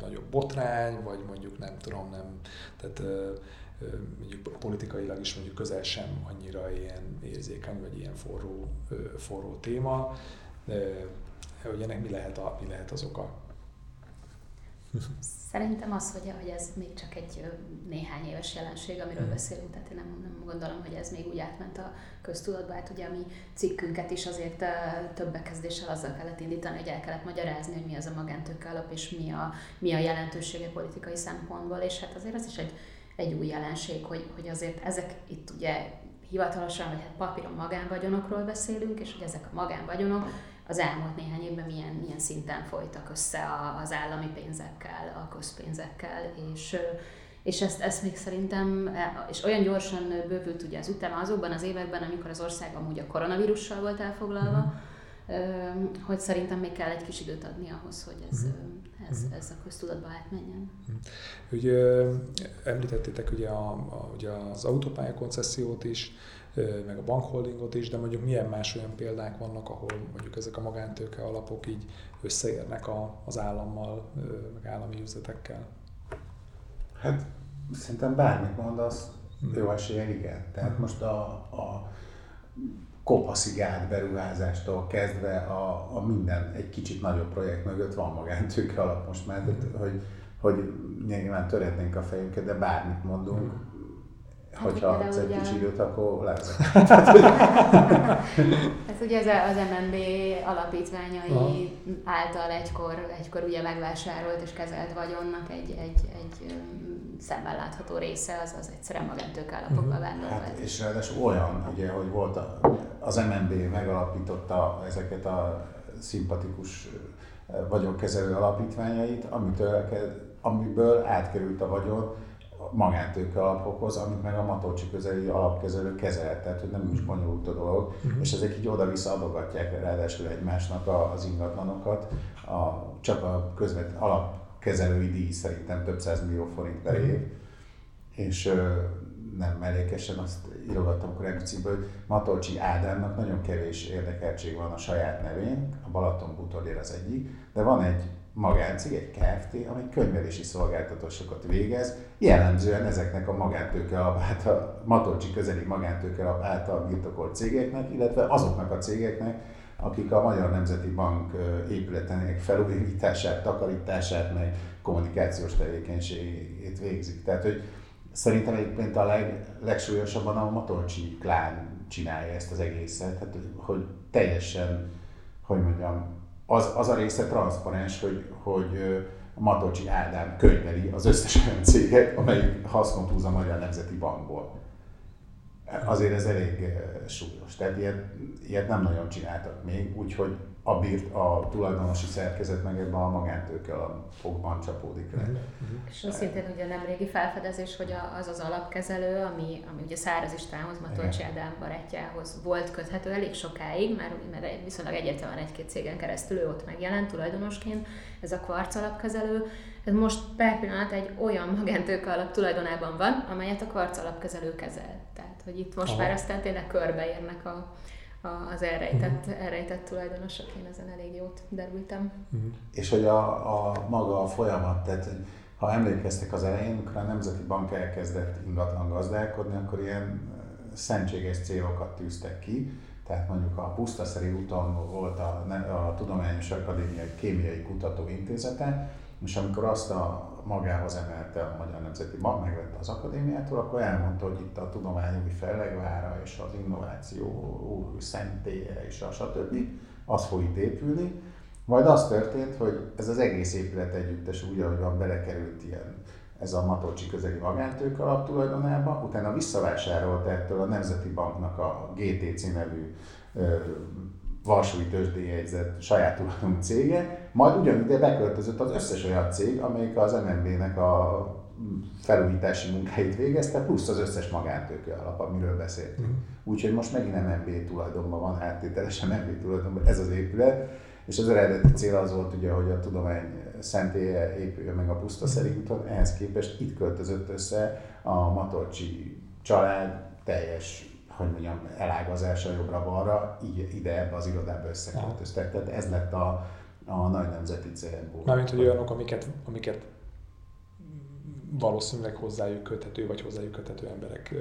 nagyobb botrány, vagy mondjuk nem tudom, nem, tehát mondjuk politikailag is mondjuk közel sem annyira ilyen érzékeny, vagy ilyen forró, forró téma, hogy ennek mi lehet, a, mi lehet az oka? Szerintem az, hogy, hogy ez még csak egy néhány éves jelenség, amiről hmm. beszélünk, tehát én nem, nem gondolom, hogy ez még úgy átment a köztudatba, hát ugye a mi cikkünket is azért több bekezdéssel azzal kellett indítani, hogy el kellett magyarázni, hogy mi az a magántőke alap, és mi a, mi a jelentősége politikai szempontból, és hát azért az is egy egy új jelenség, hogy, hogy azért ezek itt ugye hivatalosan, vagy hát papíron magánvagyonokról beszélünk, és hogy ezek a magánvagyonok az elmúlt néhány évben milyen, milyen szinten folytak össze a, az állami pénzekkel, a közpénzekkel, és, és ezt, ezt még szerintem, és olyan gyorsan bővült ugye az üteme azokban az években, amikor az ország amúgy a koronavírussal volt elfoglalva, hogy szerintem még kell egy kis időt adni ahhoz, hogy ez, ez, ez a köztudatba átmenjen. Ugye említettétek ugye, a, a, ugye az autópálya koncessziót is, meg a bankholdingot is, de mondjuk milyen más olyan példák vannak, ahol mondjuk ezek a magántőke alapok így összeérnek a, az állammal, meg állami üzletekkel? Hát szerintem bármit mondasz, jó eséllyel igen. Tehát most a, a kopaszigát beruházástól kezdve a, a minden egy kicsit nagyobb projekt mögött van magántőke alap most már, tehát, hogy, hogy nyilván törhetnénk a fejünket, de bármit mondunk, hát, hogyha adsz egy kicsi időt, akkor lesz. Ez ugye az, az em en bé alapítványai ha. által egykor, egykor ugye megvásárolt és kezelt vagyonnak egy, egy, egy szemmel látható része, az, az egyszerűen magántőke alapokba vándorol. Hát, és ráadásul olyan, ugye, hogy volt a, az em en bé megalapította ezeket a szimpatikus vagyonkezelő alapítványait, amitől, amiből átkerült a vagyon magántőke alapokhoz, amit meg a Matolcsy közeli alapkezelő kezelt, tehát hogy nem is bonyolult a dolog, uh-huh. és ezek így oda-vissza adogatják ráadásul egymásnak az ingatlanokat, a, csak a közvetlen alap kezelői díj szerintem több százmillió forint per év, és ö, nem mellékesen azt írogattam korábbi cikkből, hogy Matolcsy Ádámnak nagyon kevés érdekeltség van a saját nevén, a Balaton Butolér az egyik, de van egy magáncég, egy ká ef té, amely könyvelési szolgáltatásokat végez, jellemzően ezeknek a magántőke alap által, Matolcsy közeli magántőke alap által birtokolt cégeknek, illetve azoknak a cégeknek, akik a Magyar Nemzeti Bank épületének felújítását, takarítását, meg kommunikációs tevékenységét végzik. Tehát, hogy szerintem egyébként a leg, legsúlyosabban a Matolcsy klán csinálja ezt az egészet, tehát, hogy teljesen, hogy mondjam, az, az a része transzparens, hogy, hogy a Matolcsy Ádám könyveli az összes olyan céget, amelyik hasznot húz a Magyar Nemzeti Bankból. Azért ez elég súlyos, tehát ilyet, ilyet nem nagyon csináltak még, úgyhogy a, birt, a tulajdonosi szerkezet meg ebben a magántőke alapokban csapódik le. És szintén ugye nem régi felfedezés, hogy az az alapkezelő, ami, ami ugye Száraz Istvánhoz, Matolcsy Ádám barátjához volt köthető elég sokáig, mert, mert viszonylag egyértelműen egy-két cégen keresztül ő ott megjelent tulajdonosként, ez a Kvarc alapkezelő. Ez most per pillanat egy olyan magántőke alap tulajdonában van, amelyet a Kvarc alapkezelő kezel. Tehát, hogy itt most Aha. már aztán tényleg körbeérnek a az elrejtett, uh-huh. elrejtett tulajdonosok, én ezen elég jót derültem. Uh-huh. És hogy a, a maga a folyamat, tehát ha emlékeztek az elején, amikor a Nemzeti Bank elkezdett ingatlan gazdálkodni, akkor ilyen szentséges célokat tűztek ki. Tehát mondjuk a Pusztaszeri úton volt a, a Tudományos Akadémiai Kémiai Kutatóintézete, és amikor azt a magához emelte a Magyar Nemzeti Bank, megvette az akadémiától, akkor elmondta, hogy itt a tudomány új fellegvára és az innováció új szentélye és a stb. Az fog itt épülni. Majd az történt, hogy ez az egész épület együttes úgy, ahogy van, belekerült ilyen ez a Matolcsy közeli magántőke alap tulajdonába, utána visszavásárolta ettől a Nemzeti Banknak a gé té cé nevű Varsói tőzsdéjegyzett saját tulajdonú cége, majd ugyanide beköltözött az összes olyan cég, amelyik az em en bé-nek a felújítási munkáit végezte, plusz az összes magántőke alap, amiről beszéltünk. Úgyhogy most megint em en bé tulajdonban van, áttételes em en bé tulajdonban ez az épület, és az eredeti cél az volt, ugye, hogy a tudomány szentélye épüljön meg a Pusztaszeri úton, ehhez képest itt költözött össze a Matolcsy család teljes, hogy mondjam, elágazása jobbra-balra, ide ebbe az irodába összeköltöztek. Tehát ez lett a, a nagy nemzeti célból. Mármint, hogy olyanok, amiket, amiket valószínűleg hozzájuk köthető, vagy hozzájuk köthető emberek...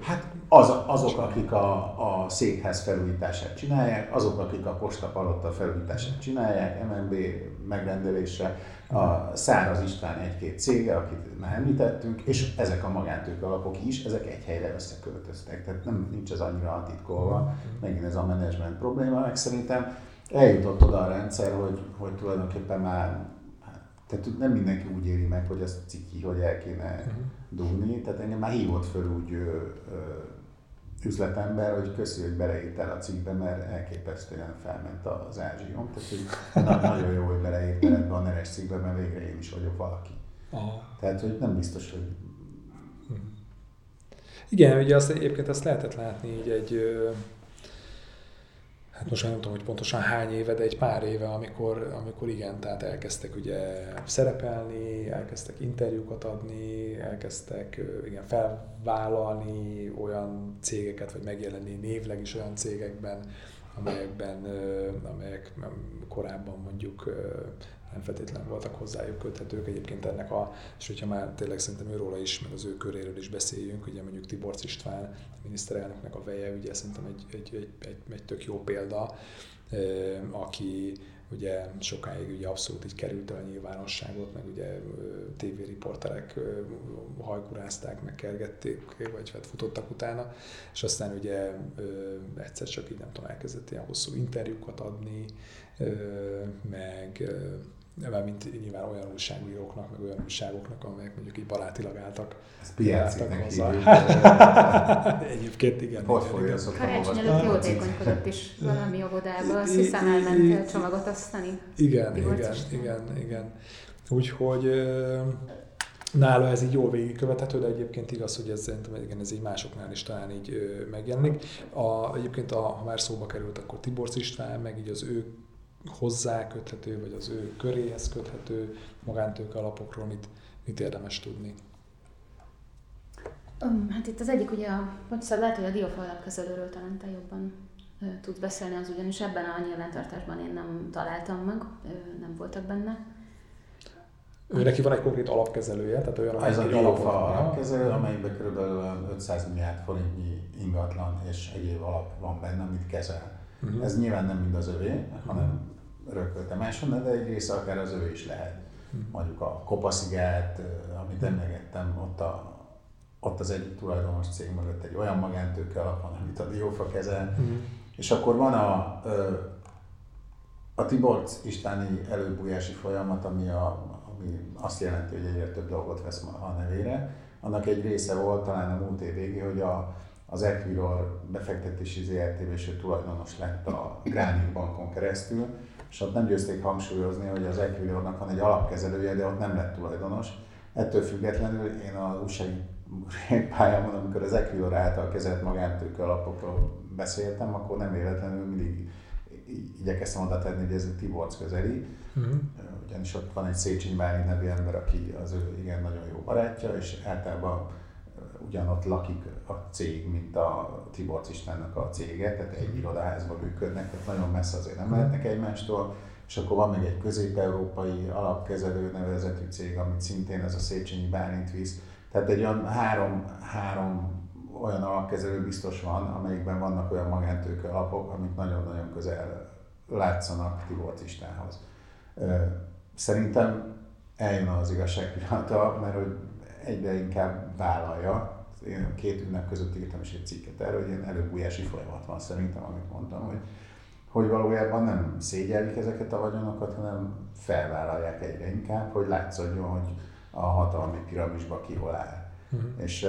Hát az, azok, akik a, a székház felújítását csinálják, azok, akik a postapalotta felújítását csinálják, em en bé megrendelésre, a Száraz István egy-két cége, akit már említettünk, és ezek a magántőke alapok is, ezek egy helyre összeköltöztek, tehát nem, nincs ez annyira titkolva, megint ez a menedzsment probléma, meg szerintem eljutott oda a rendszer, hogy, hogy tulajdonképpen már tehát nem mindenki úgy éri meg, hogy az ciki, hogy el kéne dugni. Tehát engem már hívott föl úgy ö, ö, üzletember, hogy köszi, hogy beleírtál a cikkbe, mert elképesztően felment az ázsiom. Tehát nagyon jó, hogy beleírtál ebbe a neres cikkbe, mert végre én is vagyok valaki. Aha. Tehát hogy nem biztos, hogy... Igen, ugye azt, egyébként azt lehetett látni így egy... Ö... Hát most már nem tudom, hogy pontosan hány éve, de egy pár éve, amikor, amikor igen, tehát elkezdtek ugye szerepelni, elkezdtek interjúkat adni, elkezdtek igen, felvállalni olyan cégeket, vagy megjelenni névleg is olyan cégekben, amelyekben, amelyek korábban mondjuk nem feltétlenül voltak hozzájuk köthetők. Egyébként ennek a, és hogyha már tényleg szerintem őróla is, meg az ő köréről is beszéljünk, ugye mondjuk Tiborcz István, a miniszterelnöknek a veje, ugye szerintem egy, egy, egy, egy, egy tök jó példa, aki ugye sokáig ugye abszolút így került el a nyilvánosságot, meg ugye tévériporterek hajkurázták, meg kergették, vagy hát futottak utána, és aztán ugye egyszer csak így nem tudom, elkezdett ilyen hosszú interjúkat adni, meg nem, mint nyilván olyan újságíróknak, meg olyan újságoknak, amelyek mondjuk így barátilag álltak. Ez piáciknek hívjuk. Egyébként igen. Portfólió szoktam olvasni. Karácsony előtt jótékonykodott is valami óvodába, azt hiszem elment csomagot osztani. Igen, igen, igen, igen. Úgyhogy nála ez így jól végigkövethető, de egyébként igaz, hogy ez szerintem igen, ez így másoknál is talán így megjelenik. A, egyébként a, ha már szóba került, akkor Tiborcz István, meg így az ő hozzá köthető, vagy az ő köréhez köthető magántőke alapokról mit, mit érdemes tudni? Hát itt az egyik ugye, pontosan lehet, hogy a diófalak kezelőről talán te jobban ő, tud beszélni, az ugyanis ebben a nyilvántartásban én nem találtam meg, ő, nem voltak benne. Ő neki van egy konkrét alapkezelője, tehát olyan, amely ez egy alapfa alapkezelő, amelyben kb. ötszáz milliárd forintnyi ingatlan és egyéb alap van benne, amit kezel. Uh-huh. Ez nyilván nem mind az övé, hanem örökölte máshonnan, de egy része akár az övé is lehet. Uh-huh. Mondjuk a Kopaszigát, amit emlegettem, ott, a, ott az egyik tulajdonos cég mögött egy olyan magántőke alap van, amit a diófa kezel. Uh-huh. És akkor van a, a Tiborcz Istváni előbújási folyamat, ami, a, ami azt jelenti, hogy egyre több dolgot vesz a nevére. Annak egy része volt talán a múlt év végé, hogy a az Equilor befektetési zé er té-ben is ő tulajdonos lett a Gránin bankon keresztül, és ott nem győzték hangsúlyozni, hogy az Equilornak van egy alapkezelője, de ott nem lett tulajdonos. Ettől függetlenül én az újságírói pályámon, amikor az Equilor által kezelt magántőke alapokról beszéltem, akkor nem véletlenül mindig igyekeztem oda tenni, hogy ez a Tiborcz közeli, uh-huh. ugyanis ott van egy Széchenyi Bálint nevű ember, aki az ő igen nagyon jó barátja, és általában ugyanott lakik a cég, mint a Tiborcz Istvánnak a cége, tehát egy irodaházban működnek, tehát nagyon messze azért nem lehetnek egymástól, és akkor van még egy közép-európai alapkezelő nevezetű cég, amit szintén ez a Széchenyi Bálint visz. Tehát egy olyan három, három olyan alapkezelő biztos van, amelyikben vannak olyan magántőke alapok, amik nagyon-nagyon közel látszanak Tiborcz Istvánhoz. Szerintem eljön az igazság pillanata, mert hogy egyre inkább vállalja. Én két ünnep között írtam is egy cikket erről, hogy ilyen előbújási folyamat van szerintem, amit mondtam, hogy, hogy valójában nem szégyellik ezeket a vagyonokat, hanem felvállalják egyre inkább, hogy látszódjon, hogy a hatalmi piramisba ki hol áll. Mm-hmm. És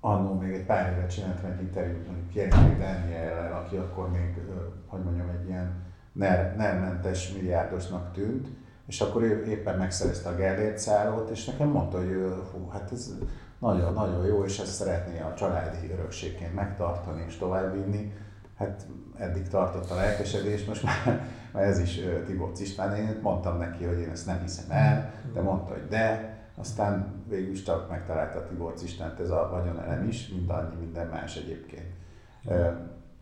annó még egy pár évet csináltam egy interjút, mondjuk Kierkegaard Dániellel, aki akkor még, hogy mondjam, egy ilyen nervmentes milliárdosnak tűnt, és akkor ő éppen megszerezte a Gellért szállót, és nekem mondta, hogy ő, hú, hát ez nagyon-nagyon jó, és ezt szeretné a családi örökségként megtartani és továbbvinni. Hát eddig tartott a lelkesedés, most már, már ez is Tiborcz István. Én mondtam neki, hogy én ezt nem hiszem el, de mondta, hogy de. Aztán végül is csak megtalálta Tiborcz Istvánt, ez a vagyonelem is, mindannyi, minden más egyébként.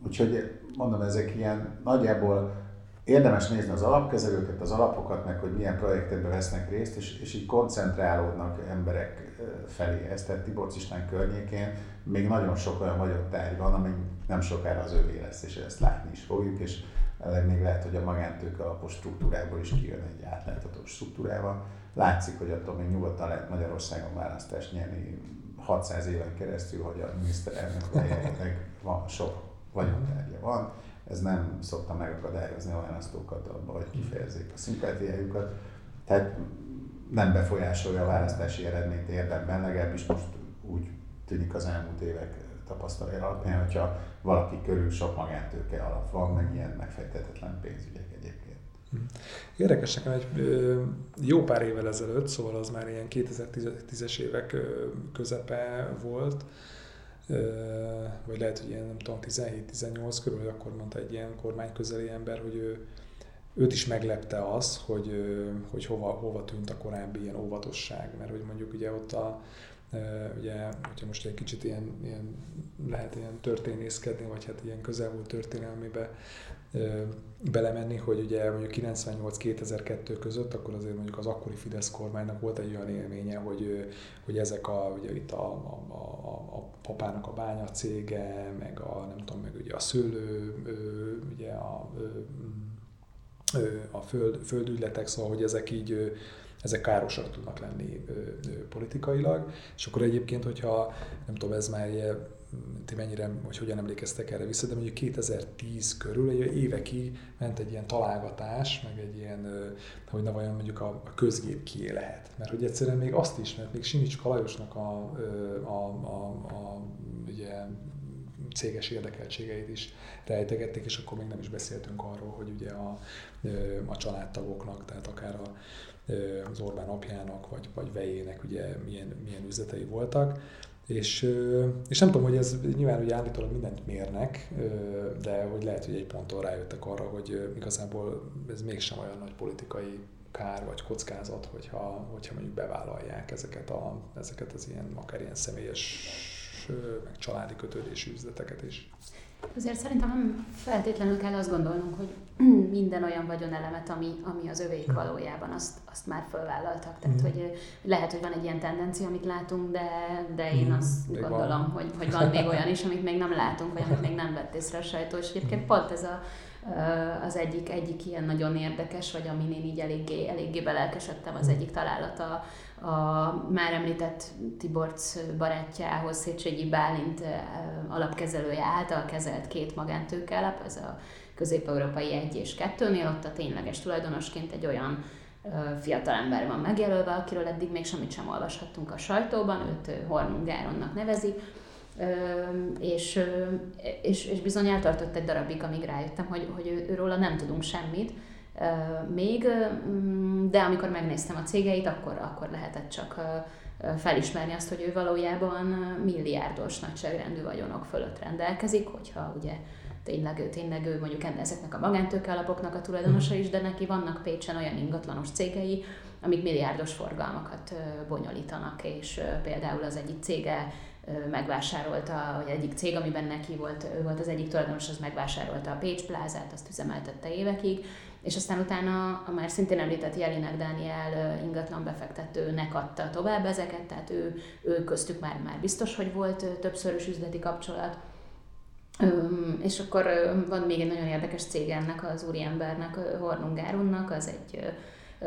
Úgyhogy mondom, ezek ilyen nagyjából érdemes nézni az alapkezelőket, az alapokat, meg hogy milyen projektekben vesznek részt, és, és így koncentrálódnak emberek felé ezt. Tehát Tiborcz István környékén még nagyon sok olyan vagyontárgy van, ami nem sokára az övé lesz, és ezt látni is fogjuk, és még lehet, hogy a magántőke alapos struktúrából is kijön egy átlátható struktúrával. Látszik, hogy attól még nyugodtan lehet Magyarországon választást nyerni hatszáz éven keresztül, hogy a miniszterelnöknek van, sok vagyontárgya van. Ez nem szokta megakadályozni a választókat abban, hogy kifejezzék a szimpátiájukat. Tehát nem befolyásolja a választási eredményt érdemben, legalábbis most úgy tűnik az elmúlt évek tapasztalja alapján, hogyha valaki körül sok magántőke alap van, meg ilyen megfejthetetlen pénzügyek egyébként. Érdekes, nekem egy jó pár évvel ezelőtt, szóval az már ilyen kétezer-tízes évek közepe volt, vagy lehet, hogy ilyen nem tudom, tizenhét-tizennyolc körül, hogy akkor mondta egy ilyen kormányközeli ember, hogy ő, őt is meglepte az, hogy, hogy hova, hova tűnt a korábbi ilyen óvatosság, mert hogy mondjuk ugye ott a ugye, hogyha most egy kicsit ilyen, ilyen, lehet ilyen történészkedni, vagy hát ilyen közelmúlt történelmébe ö, belemenni, hogy ugye mondjuk kilencvennyolc-kétezer-kettő között, akkor azért mondjuk az akkori Fidesz kormánynak volt egy olyan élménye, hogy, hogy ezek a, ugye itt a, a, a, a papának a bányacége, meg a nem tudom, meg ugye a szőlő, ugye a, a föld, földügyletek, szóval hogy ezek így ezek károsak tudnak lenni ö, ö, politikailag, és akkor egyébként, hogyha nem tudom, ez már ilyen, ti mennyire, hogy hogyan emlékeztek erre vissza, de mondjuk kétezer-tíz körül egy évekig ment egy ilyen találgatás, meg egy ilyen, ö, hogy na vajon mondjuk a, a közgép kié lehet. Mert hogy egyszerűen még azt is, mert még Simicska Lajosnak a, a, a, a ugye, céges érdekeltségeit is rejtegették, és akkor még nem is beszéltünk arról, hogy ugye a, a családtagoknak, tehát akár a az Orbán apjának, vagy, vagy vejének ugye milyen, milyen üzletei voltak. És, és nem tudom, hogy ez nyilván ugye állítólag mindent mérnek, de hogy lehet, hogy egy ponton rájöttek arra, hogy igazából ez mégsem olyan nagy politikai kár vagy kockázat, hogyha, hogyha mondjuk bevállalják ezeket, a, ezeket az ilyen, akár ilyen személyes, meg családi kötődésű üzleteket is. Azért szerintem nem feltétlenül kell azt gondolnunk, hogy minden olyan vagyonelemet, ami, ami az övék valójában, azt, azt már fölvállaltak. Tehát, hogy lehet, hogy van egy ilyen tendencia, amit látunk, de, de én azt még gondolom, hogy, hogy van még olyan is, amit még nem látunk, vagy amit még nem vett észre a sajtó. És egyébként pont ez a, az egyik, egyik ilyen nagyon érdekes, vagy amin én így eléggé, eléggé belelkesedtem, az egyik találata a már említett Tiborcz barátjához, Széchenyi Bálint alapkezelője által kezelt két magántőkealap, ez a közép-európai egy és kettőnél, ott a tényleges tulajdonosként egy olyan fiatalember van megjelölve, akiről eddig még semmit sem olvashattunk a sajtóban, őt Hornung Áronnak nevezik, és, és, és bizony eltartott egy darabig, amíg rájöttem, hogy, hogy őróla nem tudunk semmit, még, de amikor megnéztem a cégeit, akkor, akkor lehetett csak felismerni azt, hogy ő valójában milliárdos nagyságrendű vagyonok fölött rendelkezik, hogyha ugye tényleg ő, tényleg ő mondjuk ezeknek a magántőkealapoknak a tulajdonosa is, de neki vannak Pécsen olyan ingatlanos cégei, amik milliárdos forgalmakat bonyolítanak, és például az egyik cége megvásárolta, vagy egyik cég, amiben neki volt, ő volt az egyik tulajdonos, az megvásárolta a Pécs plázát, azt üzemeltette évekig, és aztán utána a már szintén említett Jelinek Dániel ingatlan befektetőnek adta tovább ezeket, tehát ő, ő köztük már, már biztos, hogy volt többszörös üzleti kapcsolat. És akkor van még egy nagyon érdekes cég ennek az úriembernek, Hornung Áronnak, az egy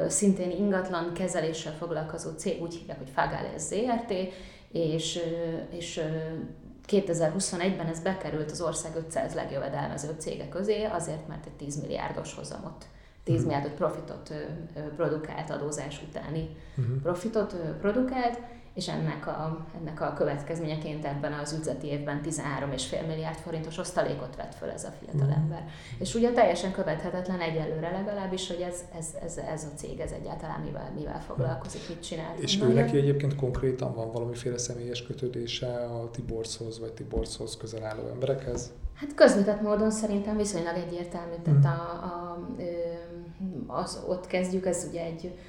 szintén ingatlan kezeléssel foglalkozó cég, úgy hívják, hogy Fagales zé er té, és, és kétezer-huszonegyben ez bekerült az ország ötszáz legjövedelmező cége közé, azért, mert egy tíz milliárdos hozamot, tíz milliárdot profitot produkált, adózás utáni profitot produkált, és ennek a, ennek a következményeként ebben az üzleti évben tizenhárom egész öt milliárd forintos osztalékot vett föl ez a fiatalember. És ugye teljesen követhetetlen egyelőre legalábbis, hogy ez, ez, ez, ez a cég, ez egyáltalán mivel, mivel foglalkozik, mit csinál. És ő neki egyébként konkrétan van valamiféle személyes kötődése a Tiborczhoz vagy Tiborczhoz közel álló emberekhez? Hát közvetett módon szerintem viszonylag egyértelmű, tehát a, a, az, ott kezdjük, ez ugye egy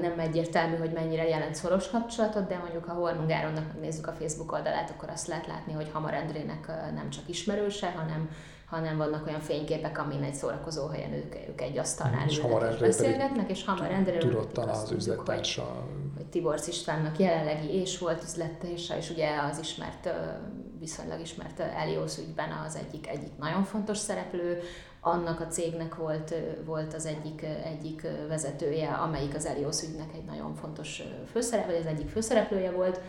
nem egyértelmű, hogy mennyire jelent szoros kapcsolatot, de mondjuk ha Hornung Áronnak megnézzük a Facebook oldalát, akkor azt lehet látni, hogy Hamar Endrének nem csak ismerőse, hanem, hanem vannak olyan fényképek, amin egy szórakozóhelyen ők, ők egy asztalnál ülnek és beszélgetnek, és Hamar Endrének tudottan az üzlettársa. Hogy, hogy Tiborcz Istvánnak jelenlegi és volt üzlettársa, és ugye az ismert, viszonylag ismert Elios ügyben az egyik, egyik nagyon fontos szereplő, annak a cégnek volt, volt az egyik, egyik vezetője, amelyik az Elios ügynek egy nagyon fontos főszereplő, vagy az egyik főszereplője volt,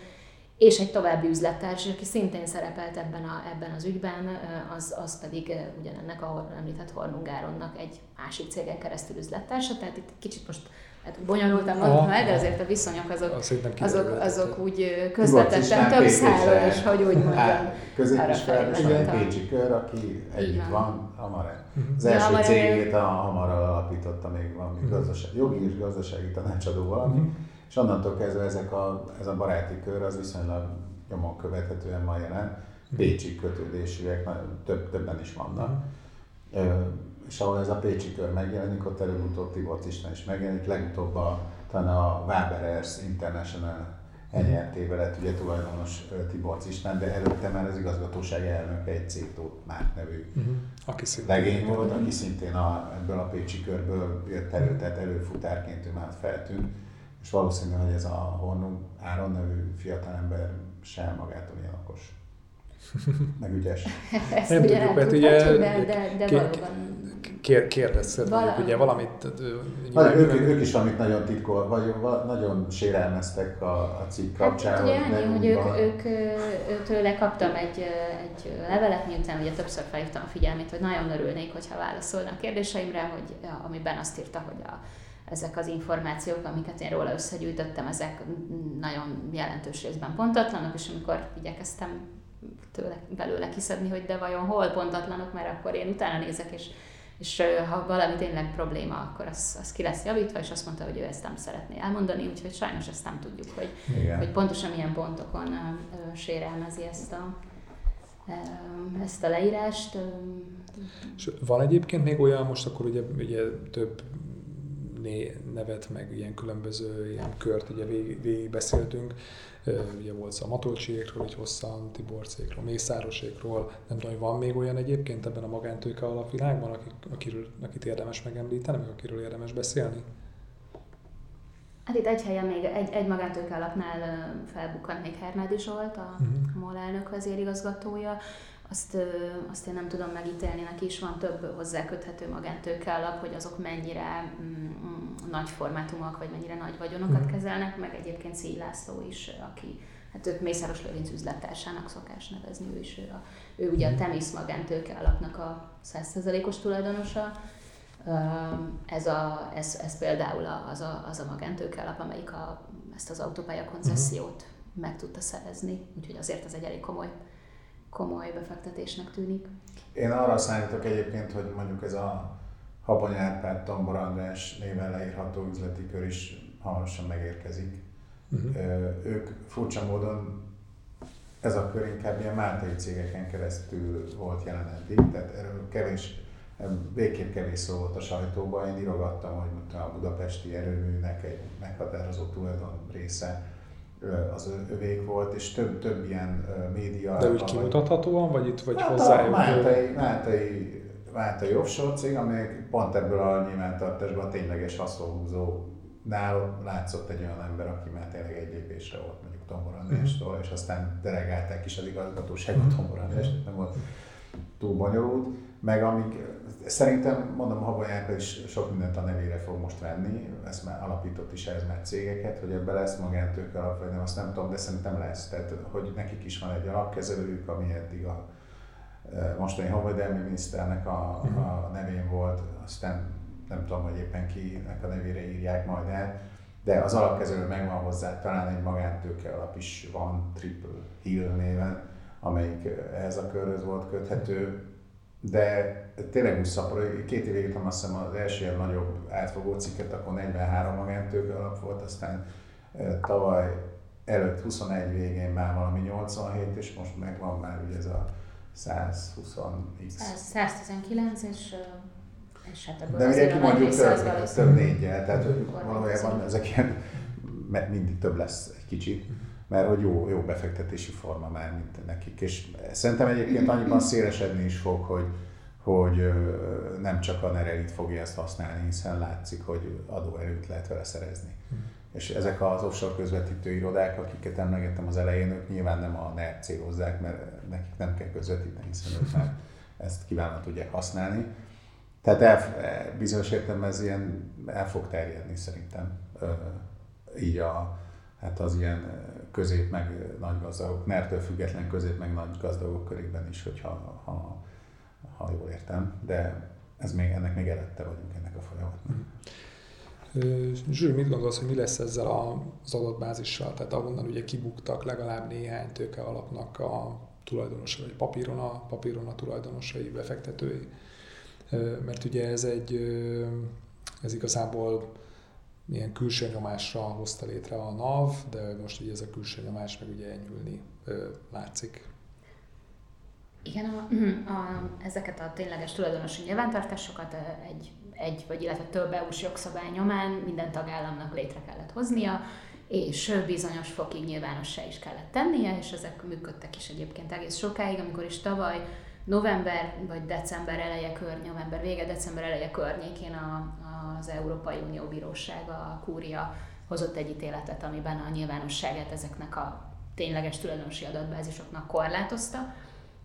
és egy további üzlettárs, aki szintén szerepelt ebben, a, ebben az ügyben, az, az pedig ugyanennek, ahol említett Hornung Áronnak egy másik cégen keresztül üzlettársa, tehát itt kicsit most hát bonyolultam mondtam el, de azért a viszonyok azok, azok, azok úgy közvetetten több szálló is, hogy úgy mondjam. Középismerős, egy pécsi kör, aki együtt van, Hamar. Az első ja, cégét a Hamarral alapította, még van gazdasági, jogi és gazdasági tanácsadó valami, és onnantól kezdve ezek a, ez a baráti kör az viszonylag nyomon követhetően ma jelen, pécsi kötődésűek, több, többen is vannak. És ahol ez a pécsi kör megjelenik, ott előbb-utóbb Tiborcz István is megjelenik, legutóbb a, talán a Waberers International en er té-be lett ugye tulajdonos Tiborcz István, de előtte már az igazgatóság elnöke egy Cétót Márk nevű uh-huh. legény volt, aki szintén a, ebből a pécsi körből jött elő, tehát előfutárként ő már feltűnt, és valószínű, hogy ez a Hornung Áron nevű fiatalember sem magától ilyen okos, meg ügyes. Ezt nem tudjuk, mert ugye kérdezted, mondjuk ugye valamit... Nyilván, ők, ők, ők is valamit nagyon titkol, vagy nagyon sérelmeztek a, a cikk kapcsán. Hát ugye annyi, hogy ők, ők, ők tőle kaptam egy, egy levelet, miután ugye többször felhívtam a figyelmét, hogy nagyon örülnék, hogyha válaszolnak kérdéseimre, hogy, amiben azt írta, hogy a, ezek az információk, amiket én róla összegyűjtöttem, ezek nagyon jelentős részben pontatlanok, és amikor igyekeztem tőle, belőle kiszedni, hogy de vajon hol pontatlanok, mert akkor én utána nézek, és és ha valami tényleg probléma, akkor az, az ki lesz javítva, és azt mondta, hogy ő ezt nem szeretné elmondani, úgyhogy sajnos ezt nem tudjuk, hogy, hogy pontosan milyen pontokon uh, sérelmezi ezt a, uh, ezt a leírást. És van egyébként még olyan, most akkor ugye, ugye több nevet, meg ilyen különböző ilyen kört ugye végig, végig beszéltünk, ugye volt a Matolcsyékról, egy hosszan, Tiborczékról, Mészárosékról, nem tudom, van még olyan egyébként ebben a magántőke alapvilágban, akik, akiről, akit érdemes megemlíteni, meg akiről érdemes beszélni? Hát itt egy helyen még, egy, egy magántőke alapnál felbukkant még Hernádi Zsolt, a uh-huh. MOL elnök vezérigazgatója. Azt, azt én nem tudom megítélni, neki is van több hozzáköthető magántőke alap, hogy azok mennyire mm, nagy formátumok, vagy mennyire nagy vagyonokat mm. kezelnek, meg egyébként Szíj László is, aki, hát őt Mészáros Lőrinc üzlettársának szokás nevezni, ő is, ő, a, ő ugye a Temis magántőke alapnak a száz százalékos tulajdonosa. Ez, a, ez, ez például az a, az a magántőke alap, amelyik a, ezt az autópálya koncessziót mm. meg tudta szerezni, úgyhogy azért ez egy elég komoly komoly befektetésnek tűnik. Én arra számítok egyébként, hogy mondjuk ez a Habony Árpád, Tombor András néven leírható üzleti kör is hamarosan megérkezik. Uh-huh. Ők furcsa módon, ez a kör inkább ilyen máltai cégeken keresztül volt jeleneddig, tehát erről kevés, végképp kevés szó volt a sajtóban. Én írogattam, hogy a budapesti erőműnek egy meghatározó tulajdon része az övék volt, és több-több ilyen média... De úgy kimutathatóan, vagy itt, vagy hát hozzájuk? Máltai offshore cég, amelyek pont ebből a nyilvántartásban a tényleges haszonhúzónál látszott egy olyan ember, aki már tényleg egy lépésre volt, mondjuk Tombor Andrástól, és aztán delegálták is az igazgatóságot Tombor Andrást, nem volt túl bonyolult, meg amik... Szerintem, mondom, Habonyárban is sok mindent a nevére fog most venni, ezt már alapított is ez már cégeket, hogy ebben lesz magántőke alap, vagy nem, azt nem tudom, de szerintem lesz. Tehát, hogy nekik is van egy alapkezelőjük, ami eddig a mostani honvédelmi miniszternek a, a nevén volt, aztán nem tudom, hogy éppen kinek a nevére írják majd el, de az alapkezelő megvan hozzá, talán egy magántőke alap is van, Triple Hill néven, amelyik ehhez a körhöz volt köthető, de tényleg úgy szaporod, két évig írtam azt hiszem az első ilyen nagyobb átfogó cikket, akkor negyvenhárom magántőke alap volt, aztán tavaly előtt huszonegy végén már valami nyolcvanhét, és most megvan már ugye ez a százhúsz x. száztizenkilenc és... és hát de mindenki mondjuk több, több négyel, tehát hogy valójában ezek ilyen, mert mindig több lesz egy kicsit, mert hogy jó, jó befektetési forma már mint nekik. És szerintem egyébként annyiban szélesedni is fog, hogy, hogy nem csak a nerelit fogja ezt használni, hiszen látszik, hogy adóerőt lehet vele szerezni. És ezek az offshore közvetítő irodák, akiket emlegettem az elején, ők nyilván nem a en á vé célozzák, mert nekik nem kell közvetíteni, hiszen ők már ezt kívánnak tudják használni. Tehát el, bizonyos értelemben ez ilyen el fog terjedni szerintem, így a, hát az ilyen közép meg nagy gazdagok, nertől független közép meg nagy gazdagok körében is, hogyha, ha, ha jól értem, de ez még, ennek még előtte vagyunk ennek a folyamatnak. Zsűr, mit gondolsz, hogy mi lesz ezzel az adatbázissal? Tehát ahonnan ugye kibuktak legalább néhány tőke alapnak a tulajdonosai, vagy papíron a, papíron a tulajdonosai, befektetői. Mert ugye ez egy, ez igazából ilyen külső nyomásra hozta létre a NAV, de most ugye ez a külső nyomás meg ugye enyhülni látszik. Igen, a, a, ezeket a tényleges tulajdonosi nyilvántartásokat egy, egy vagy illetve több é u-s jogszabály nyomán minden tagállamnak létre kellett hoznia, és bizonyos fokig nyilvánossá is kellett tennie, és ezek működtek is egyébként egész sokáig, amikor is tavaly november vagy december eleje környékén, november vége, december eleje környékén a, az Európai Unió Bírósága, a Kúria hozott egy ítéletet, amiben a nyilvánosságát ezeknek a tényleges tulajdonosi adatbázisoknak korlátozta.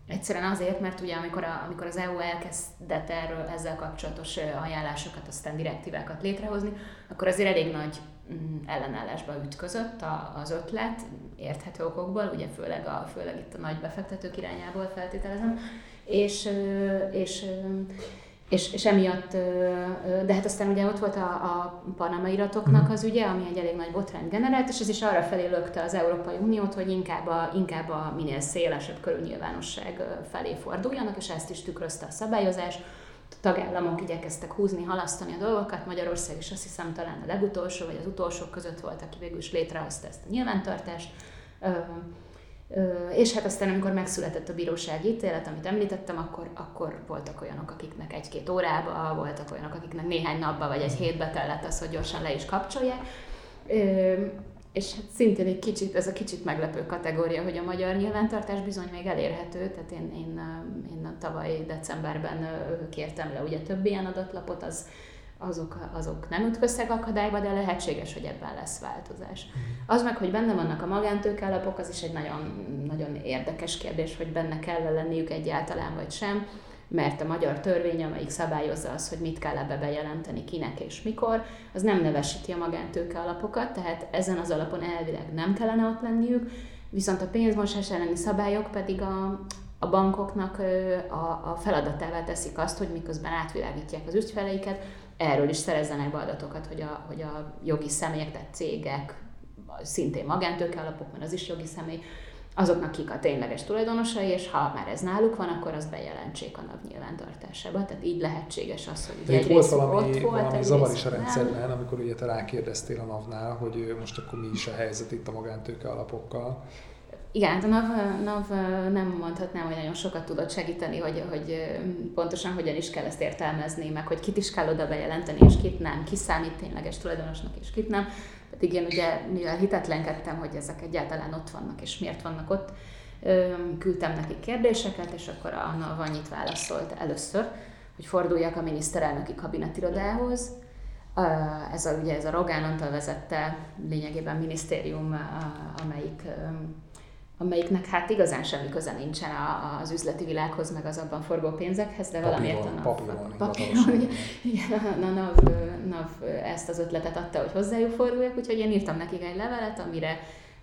Egyszerűen azért, mert ugye amikor, a, amikor az é u elkezdett erről ezzel kapcsolatos ajánlásokat, aztán direktívákat létrehozni, akkor azért elég nagy ellenállásba ütközött az ötlet, érthető okokból, ugye főleg, a, főleg itt a nagy befektetők irányából feltételezem, és, és, és, és emiatt, de hát aztán ugye ott volt a, a Panama iratoknak az ügye, ami egy elég nagy botrányt generált, és ez is arra felé lökte az Európai Uniót, hogy inkább a, inkább a minél szélesebb körű nyilvánosság felé forduljanak, és ezt is tükrözte a szabályozás. A tagállamok igyekeztek húzni, halasztani a dolgokat, Magyarország is azt hiszem talán a legutolsó, vagy az utolsók között volt, aki végül is létrehozta ezt a nyilvántartást. Ö, ö, és hát aztán, amikor megszületett a bírósági ítélet, amit említettem, akkor, akkor voltak olyanok, akiknek egy-két órába, voltak olyanok, akiknek néhány napba, vagy egy hétbe tellett az, hogy gyorsan le is kapcsolják. Ö, és hát szintén egy kicsit, ez a kicsit meglepő kategória, hogy a magyar nyilvántartás bizony még elérhető, tehát én, én, én a tavaly decemberben kértem le ugye több ilyen adatlapot, az, azok, azok nem ütköztek akadályba, de lehetséges, hogy ebben lesz változás. Az meg, hogy benne vannak a magántőkealapok, az is egy nagyon, nagyon érdekes kérdés, hogy benne kell lenniük egyáltalán vagy sem, mert a magyar törvény, amelyik szabályozza az, hogy mit kell ebbe bejelenteni, kinek és mikor, az nem nevesíti a magántőke alapokat, tehát ezen az alapon elvileg nem kellene ott lenniük, viszont a pénzmosás elleni szabályok pedig a, a bankoknak a, a feladatává teszik azt, hogy miközben átvilágítják az ügyfeleiket, erről is szerezzenek be adatokat, hogy a, hogy a jogi személyek, tehát cégek, szintén magántőke alapok, mert az is jogi személy, azoknak kik a tényleges tulajdonosai, és ha már ez náluk van, akkor azt bejelentsék a NAV nyilvántartásába. Tehát így lehetséges az, hogy egy rész ott volt, egy valami zavar is a rendszerben, amikor ugye te rákérdeztél a NAV-nál, hogy most akkor mi is a helyzet itt a magántőke alapokkal. Igen, a NAV, NAV nem mondhatnám, hogy nagyon sokat tudott segíteni, hogy, hogy pontosan hogyan is kell ezt értelmezni, meg hogy kit is kell oda bejelenteni, és kit nem, ki számít tényleges tulajdonosnak, és kit nem. Pedig én ugye, mivel hitetlenkedtem, hogy ezek egyáltalán ott vannak, és miért vannak ott, küldtem nekik kérdéseket, és akkor a NAV annyit válaszolt először, hogy forduljak a miniszterelnöki kabinetirodához. Ez a, ugye ez a Rogán Antal vezette lényegében minisztérium, amelyik, amelyiknek hát igazán semmi köze nincsen az üzleti világhoz, meg az abban forgó pénzekhez, de valamiért a NAV, papíron, papíron, igen, a NAV, NAV ezt az ötletet adta, hogy hozzájuk forduljak, úgyhogy én írtam nekik egy levelet, amire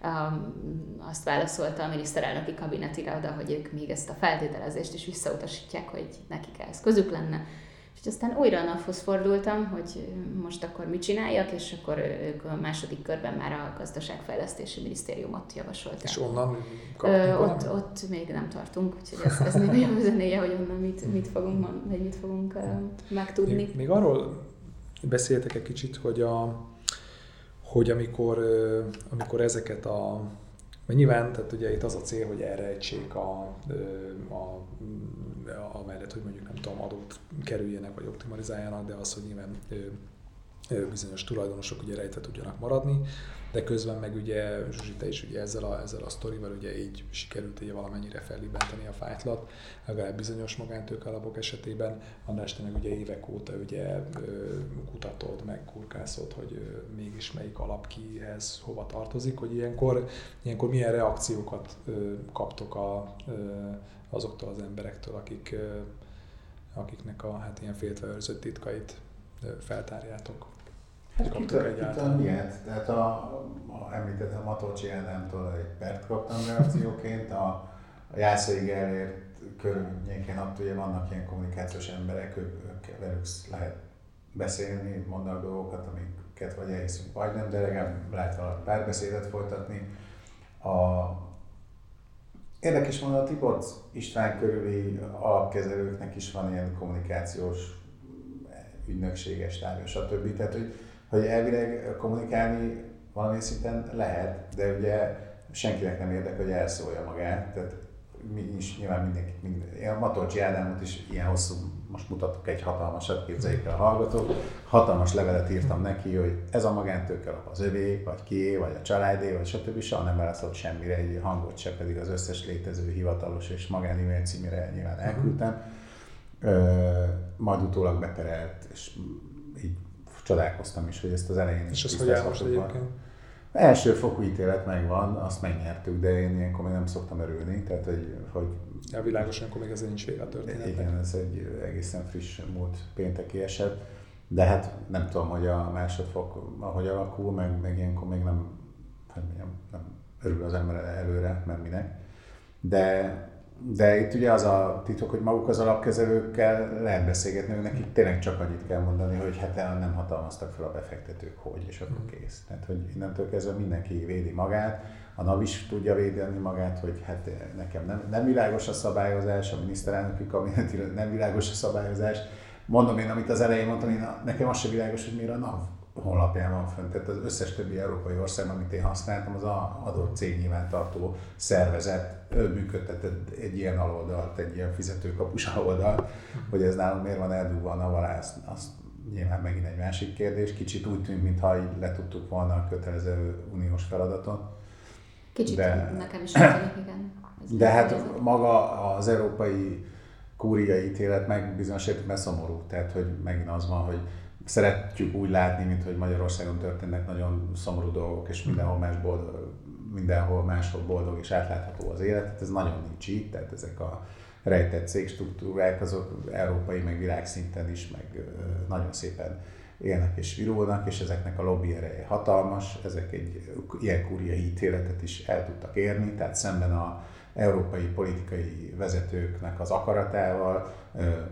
um, azt válaszolta a miniszterelnöki kabinetiroda, hogy ők még ezt a feltételezést is visszautasítják, hogy nekik ehhez közük lenne, És aztán újra a NAV-hoz fordultam, hogy most akkor mit csináljak, és akkor ők a második körben már a Gazdaságfejlesztési Minisztériumot javasolták. És onnan kaptunk? Ott, ott még nem tartunk, úgyhogy ez, ez még olyan zenéje, hogy onnan mit, mit fogunk, vagy mit fogunk megtudni. Még, még arról beszéltek egy kicsit, hogy, a, hogy amikor, amikor ezeket a... Mert nyilván, tehát ugye itt az a cél, hogy elrejtsék a, a, a, a mellett, hogy mondjuk nem tudom, adót kerüljenek vagy optimalizáljanak, de az, hogy nyilván bizonyos tulajdonosok ugye rejtve tudjanak maradni, de közben meg ugye Zsuzsi, te is ugye ezzel a, ezzel a sztorival ugye így sikerült ugye valamennyire fellibenteni a fájtlat, legalább bizonyos magántőkealapok esetében. András, te meg ugye évek óta ugye kutatod, meg kurkászod, hogy mégis melyik alap kihez hova tartozik, hogy ilyenkor, ilyenkor milyen reakciókat kaptok a, azoktól az emberektől, akik, akiknek a hát ilyen féltve őrzött titkait feltárjátok. Hát kitaláltam ilyet, tehát a, a, említettem Matolcsy Ádámtól egy pert kaptam reakcióként, a, a Jászai Gellért körülnyéken, ott ugye vannak ilyen kommunikációs emberek, ők, ők velük lehet beszélni, mondanak dolgokat, amiket vagy elhiszünk, vagy nem, de legalább lehet valami párbeszédet folytatni. A, érdekes mondani, a Tiborcz István körüli alapkezelőknek is van ilyen kommunikációs ügynökséges tárgyal, stb. Tehát, hogy, hogy elvileg kommunikálni valamilyen szinten lehet, de ugye senkinek nem érdekel, hogy elszólja magát. Tehát mi is nyilván mindenkit, minden... Én a Matolcsy Ádámot is ilyen hosszú, most mutatok egy hatalmasat, képzeljék el a hallgatók, hatalmas levelet írtam neki, hogy ez a magántőkealap az övé, vagy kié, vagy a családé, vagy stb. Soha nem válaszolt semmire, egy hangot se, pedig az összes létező hivatalos és magán e-mail címére nyilván elküldtem. Ö, majd utólag beperelt, és így csodálkoztam is, hogy ezt az elején is tisztázhatok. Első fokú ítélet megvan, azt megnyertük, de én ilyenkor még nem szoktam örülni, tehát hogy... hogy ja, világosan, akkor még ez nincs vége a történetnek. Igen, ez egy egészen friss múlt pénteki eset, de hát nem tudom, hogy a másodfok ahogy alakul, meg, meg ilyenkor még nem, nem, nem örül az ember előre, mert minek. De De itt ugye az a titok, hogy maguk az alapkezelőkkel lehet beszélgetni, hogy nekik tényleg csak annyit kell mondani, hogy hát nem hatalmaztak fel a befektetők, hogy, és akkor kész. Tehát, hogy innentől kezdve mindenki védi magát, a NAV is tudja védeni magát, hogy hát nekem nem, nem világos a szabályozás, a miniszterelnöki kabinetiről nem világos a szabályozás. Mondom én, amit az elején mondtam, én, nekem az sem világos, hogy miért a NAV honlapján van fönn. Tehát az összes többi európai ország, amit én használtam, az a adott cég nyilvántartó szervezet működtetett egy ilyen aloldalt, egy ilyen fizetőkapus aloldalt, hogy ez nálunk miért van eldugva a NAV-alá, az, az nyilván megint egy másik kérdés. Kicsit úgy tűnt, mintha így letudtuk volna a kötelező uniós feladaton. Kicsit de, nekem is tűnik, igen. Ez de hát kérdezik. Maga az európai kúriai ítélet meg bizonyos értelemben szomorú, tehát hogy megint az van, hogy szeretjük úgy látni, mint hogy Magyarországon történnek nagyon szomorú dolgok, és mindenhol más boldog, mindenhol máshol boldog és átlátható az élet. Tehát ez nagyon nincs így, tehát ezek a rejtett cégstruktúrák azok európai, meg világszinten is, meg nagyon szépen élnek és virulnak, és ezeknek a lobby ereje hatalmas, ezek egy ilyen kúriai ítéletet is el tudtak érni, tehát szemben a európai politikai vezetőknek az akaratával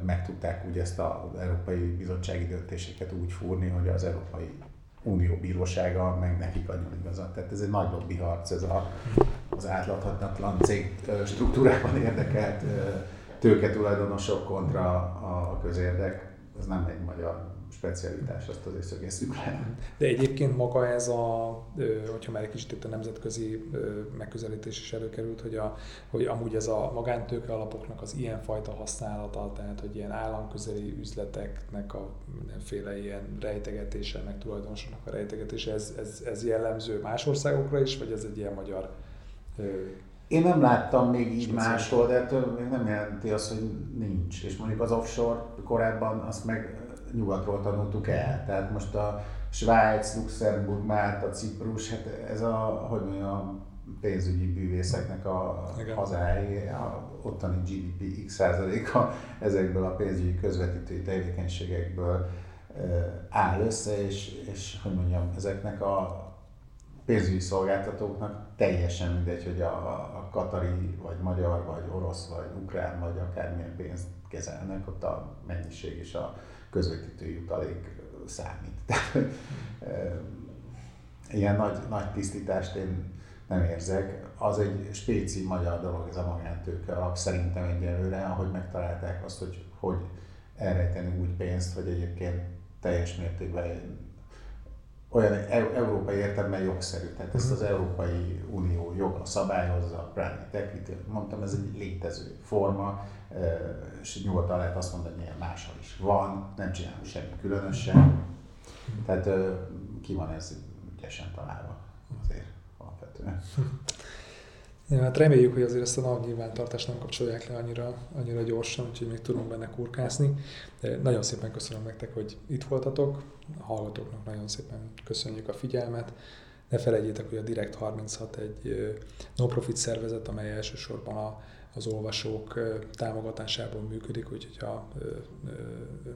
meg tudták úgy ezt az európai bizottsági döntéseket úgy fúrni, hogy az Európai Unió bírósága meg nekik adjon igazat. Tehát ez egy nagy lobbyharc, ez a, az átláthatatlan cég struktúrában érdekelt tőketulajdonosok kontra a közérdek. Ez nem egy magyar specialitás, azt azért szögezzük le. De egyébként maga ez a, hogyha már egy kicsit itt a nemzetközi megközelítés is előkerült, hogy, a, hogy amúgy ez a magántőke alapoknak az ilyenfajta használata, tehát hogy ilyen államközeli üzleteknek a mindenféle ilyen rejtegetése, meg tulajdonosoknak a rejtegetése, ez, ez, ez jellemző más országokra is, vagy ez egy ilyen magyar... Én nem láttam még így máshol, de ettől még nem jelenti azt, hogy nincs. És mondjuk az offshore korábban azt meg nyugatról tanultuk el. Tehát most a Svájc, Luxemburg, Málta, Ciprus, hát ez a, hogy mondjam, a pénzügyi bűvészeknek a hazái, a ottani gé dé pé x százaléka ezekből a pénzügyi közvetítői tevékenységekből áll össze, és, és hogy mondjam, ezeknek a pénzügyi szolgáltatóknak teljesen mindegy, hogy a, a katari, vagy magyar, vagy orosz, vagy ukrán, vagy akármilyen pénzt kezelnek, ott a mennyiség és a közvetítő jutalék számít. Tehát, ilyen nagy, nagy tisztítást én nem érzek. Az egy spéci magyar dolog, ez a magántőke alap szerintem egyelőre, ahogy megtalálták azt, hogy, hogy elrejteni úgy pénzt, hogy egyébként teljes mértékben olyan európai értelemben jogszerű, tehát ezt az Európai Unió joga szabályozza, a private equity, mondtam, ez egy létező forma, és nyugodtan lehet azt mondani, hogy ilyen máshol is van, nem csinálunk semmi különösen, tehát ki van ez ügyesen találva azért alapvetően. Ja, hát reméljük, hogy azért ezt a NAV nyilvántartást nem kapcsolják le annyira, annyira gyorsan, úgyhogy még tudunk benne kurkászni. De nagyon szépen köszönöm nektek, hogy itt voltatok. A hallgatóknak nagyon szépen köszönjük a figyelmet. Ne felejtjétek, hogy a Direkt harminchat egy non-profit szervezet, amely elsősorban a az olvasók támogatásából működik, úgyhogy ha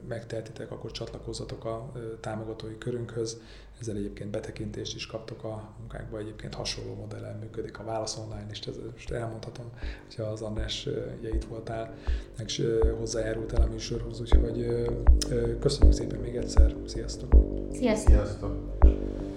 megtehetitek, akkor csatlakozzatok a támogatói körünkhöz. Ezzel egyébként betekintést is kaptok a munkákba, egyébként hasonló modellen működik a Válasz Online is, ezt most elmondhatom, hogyha az András ugye itt voltál, meg hozzájárultál a műsorhoz, úgyhogy köszönjük szépen még egyszer, sziasztok! Sziasztok! Sziasztok.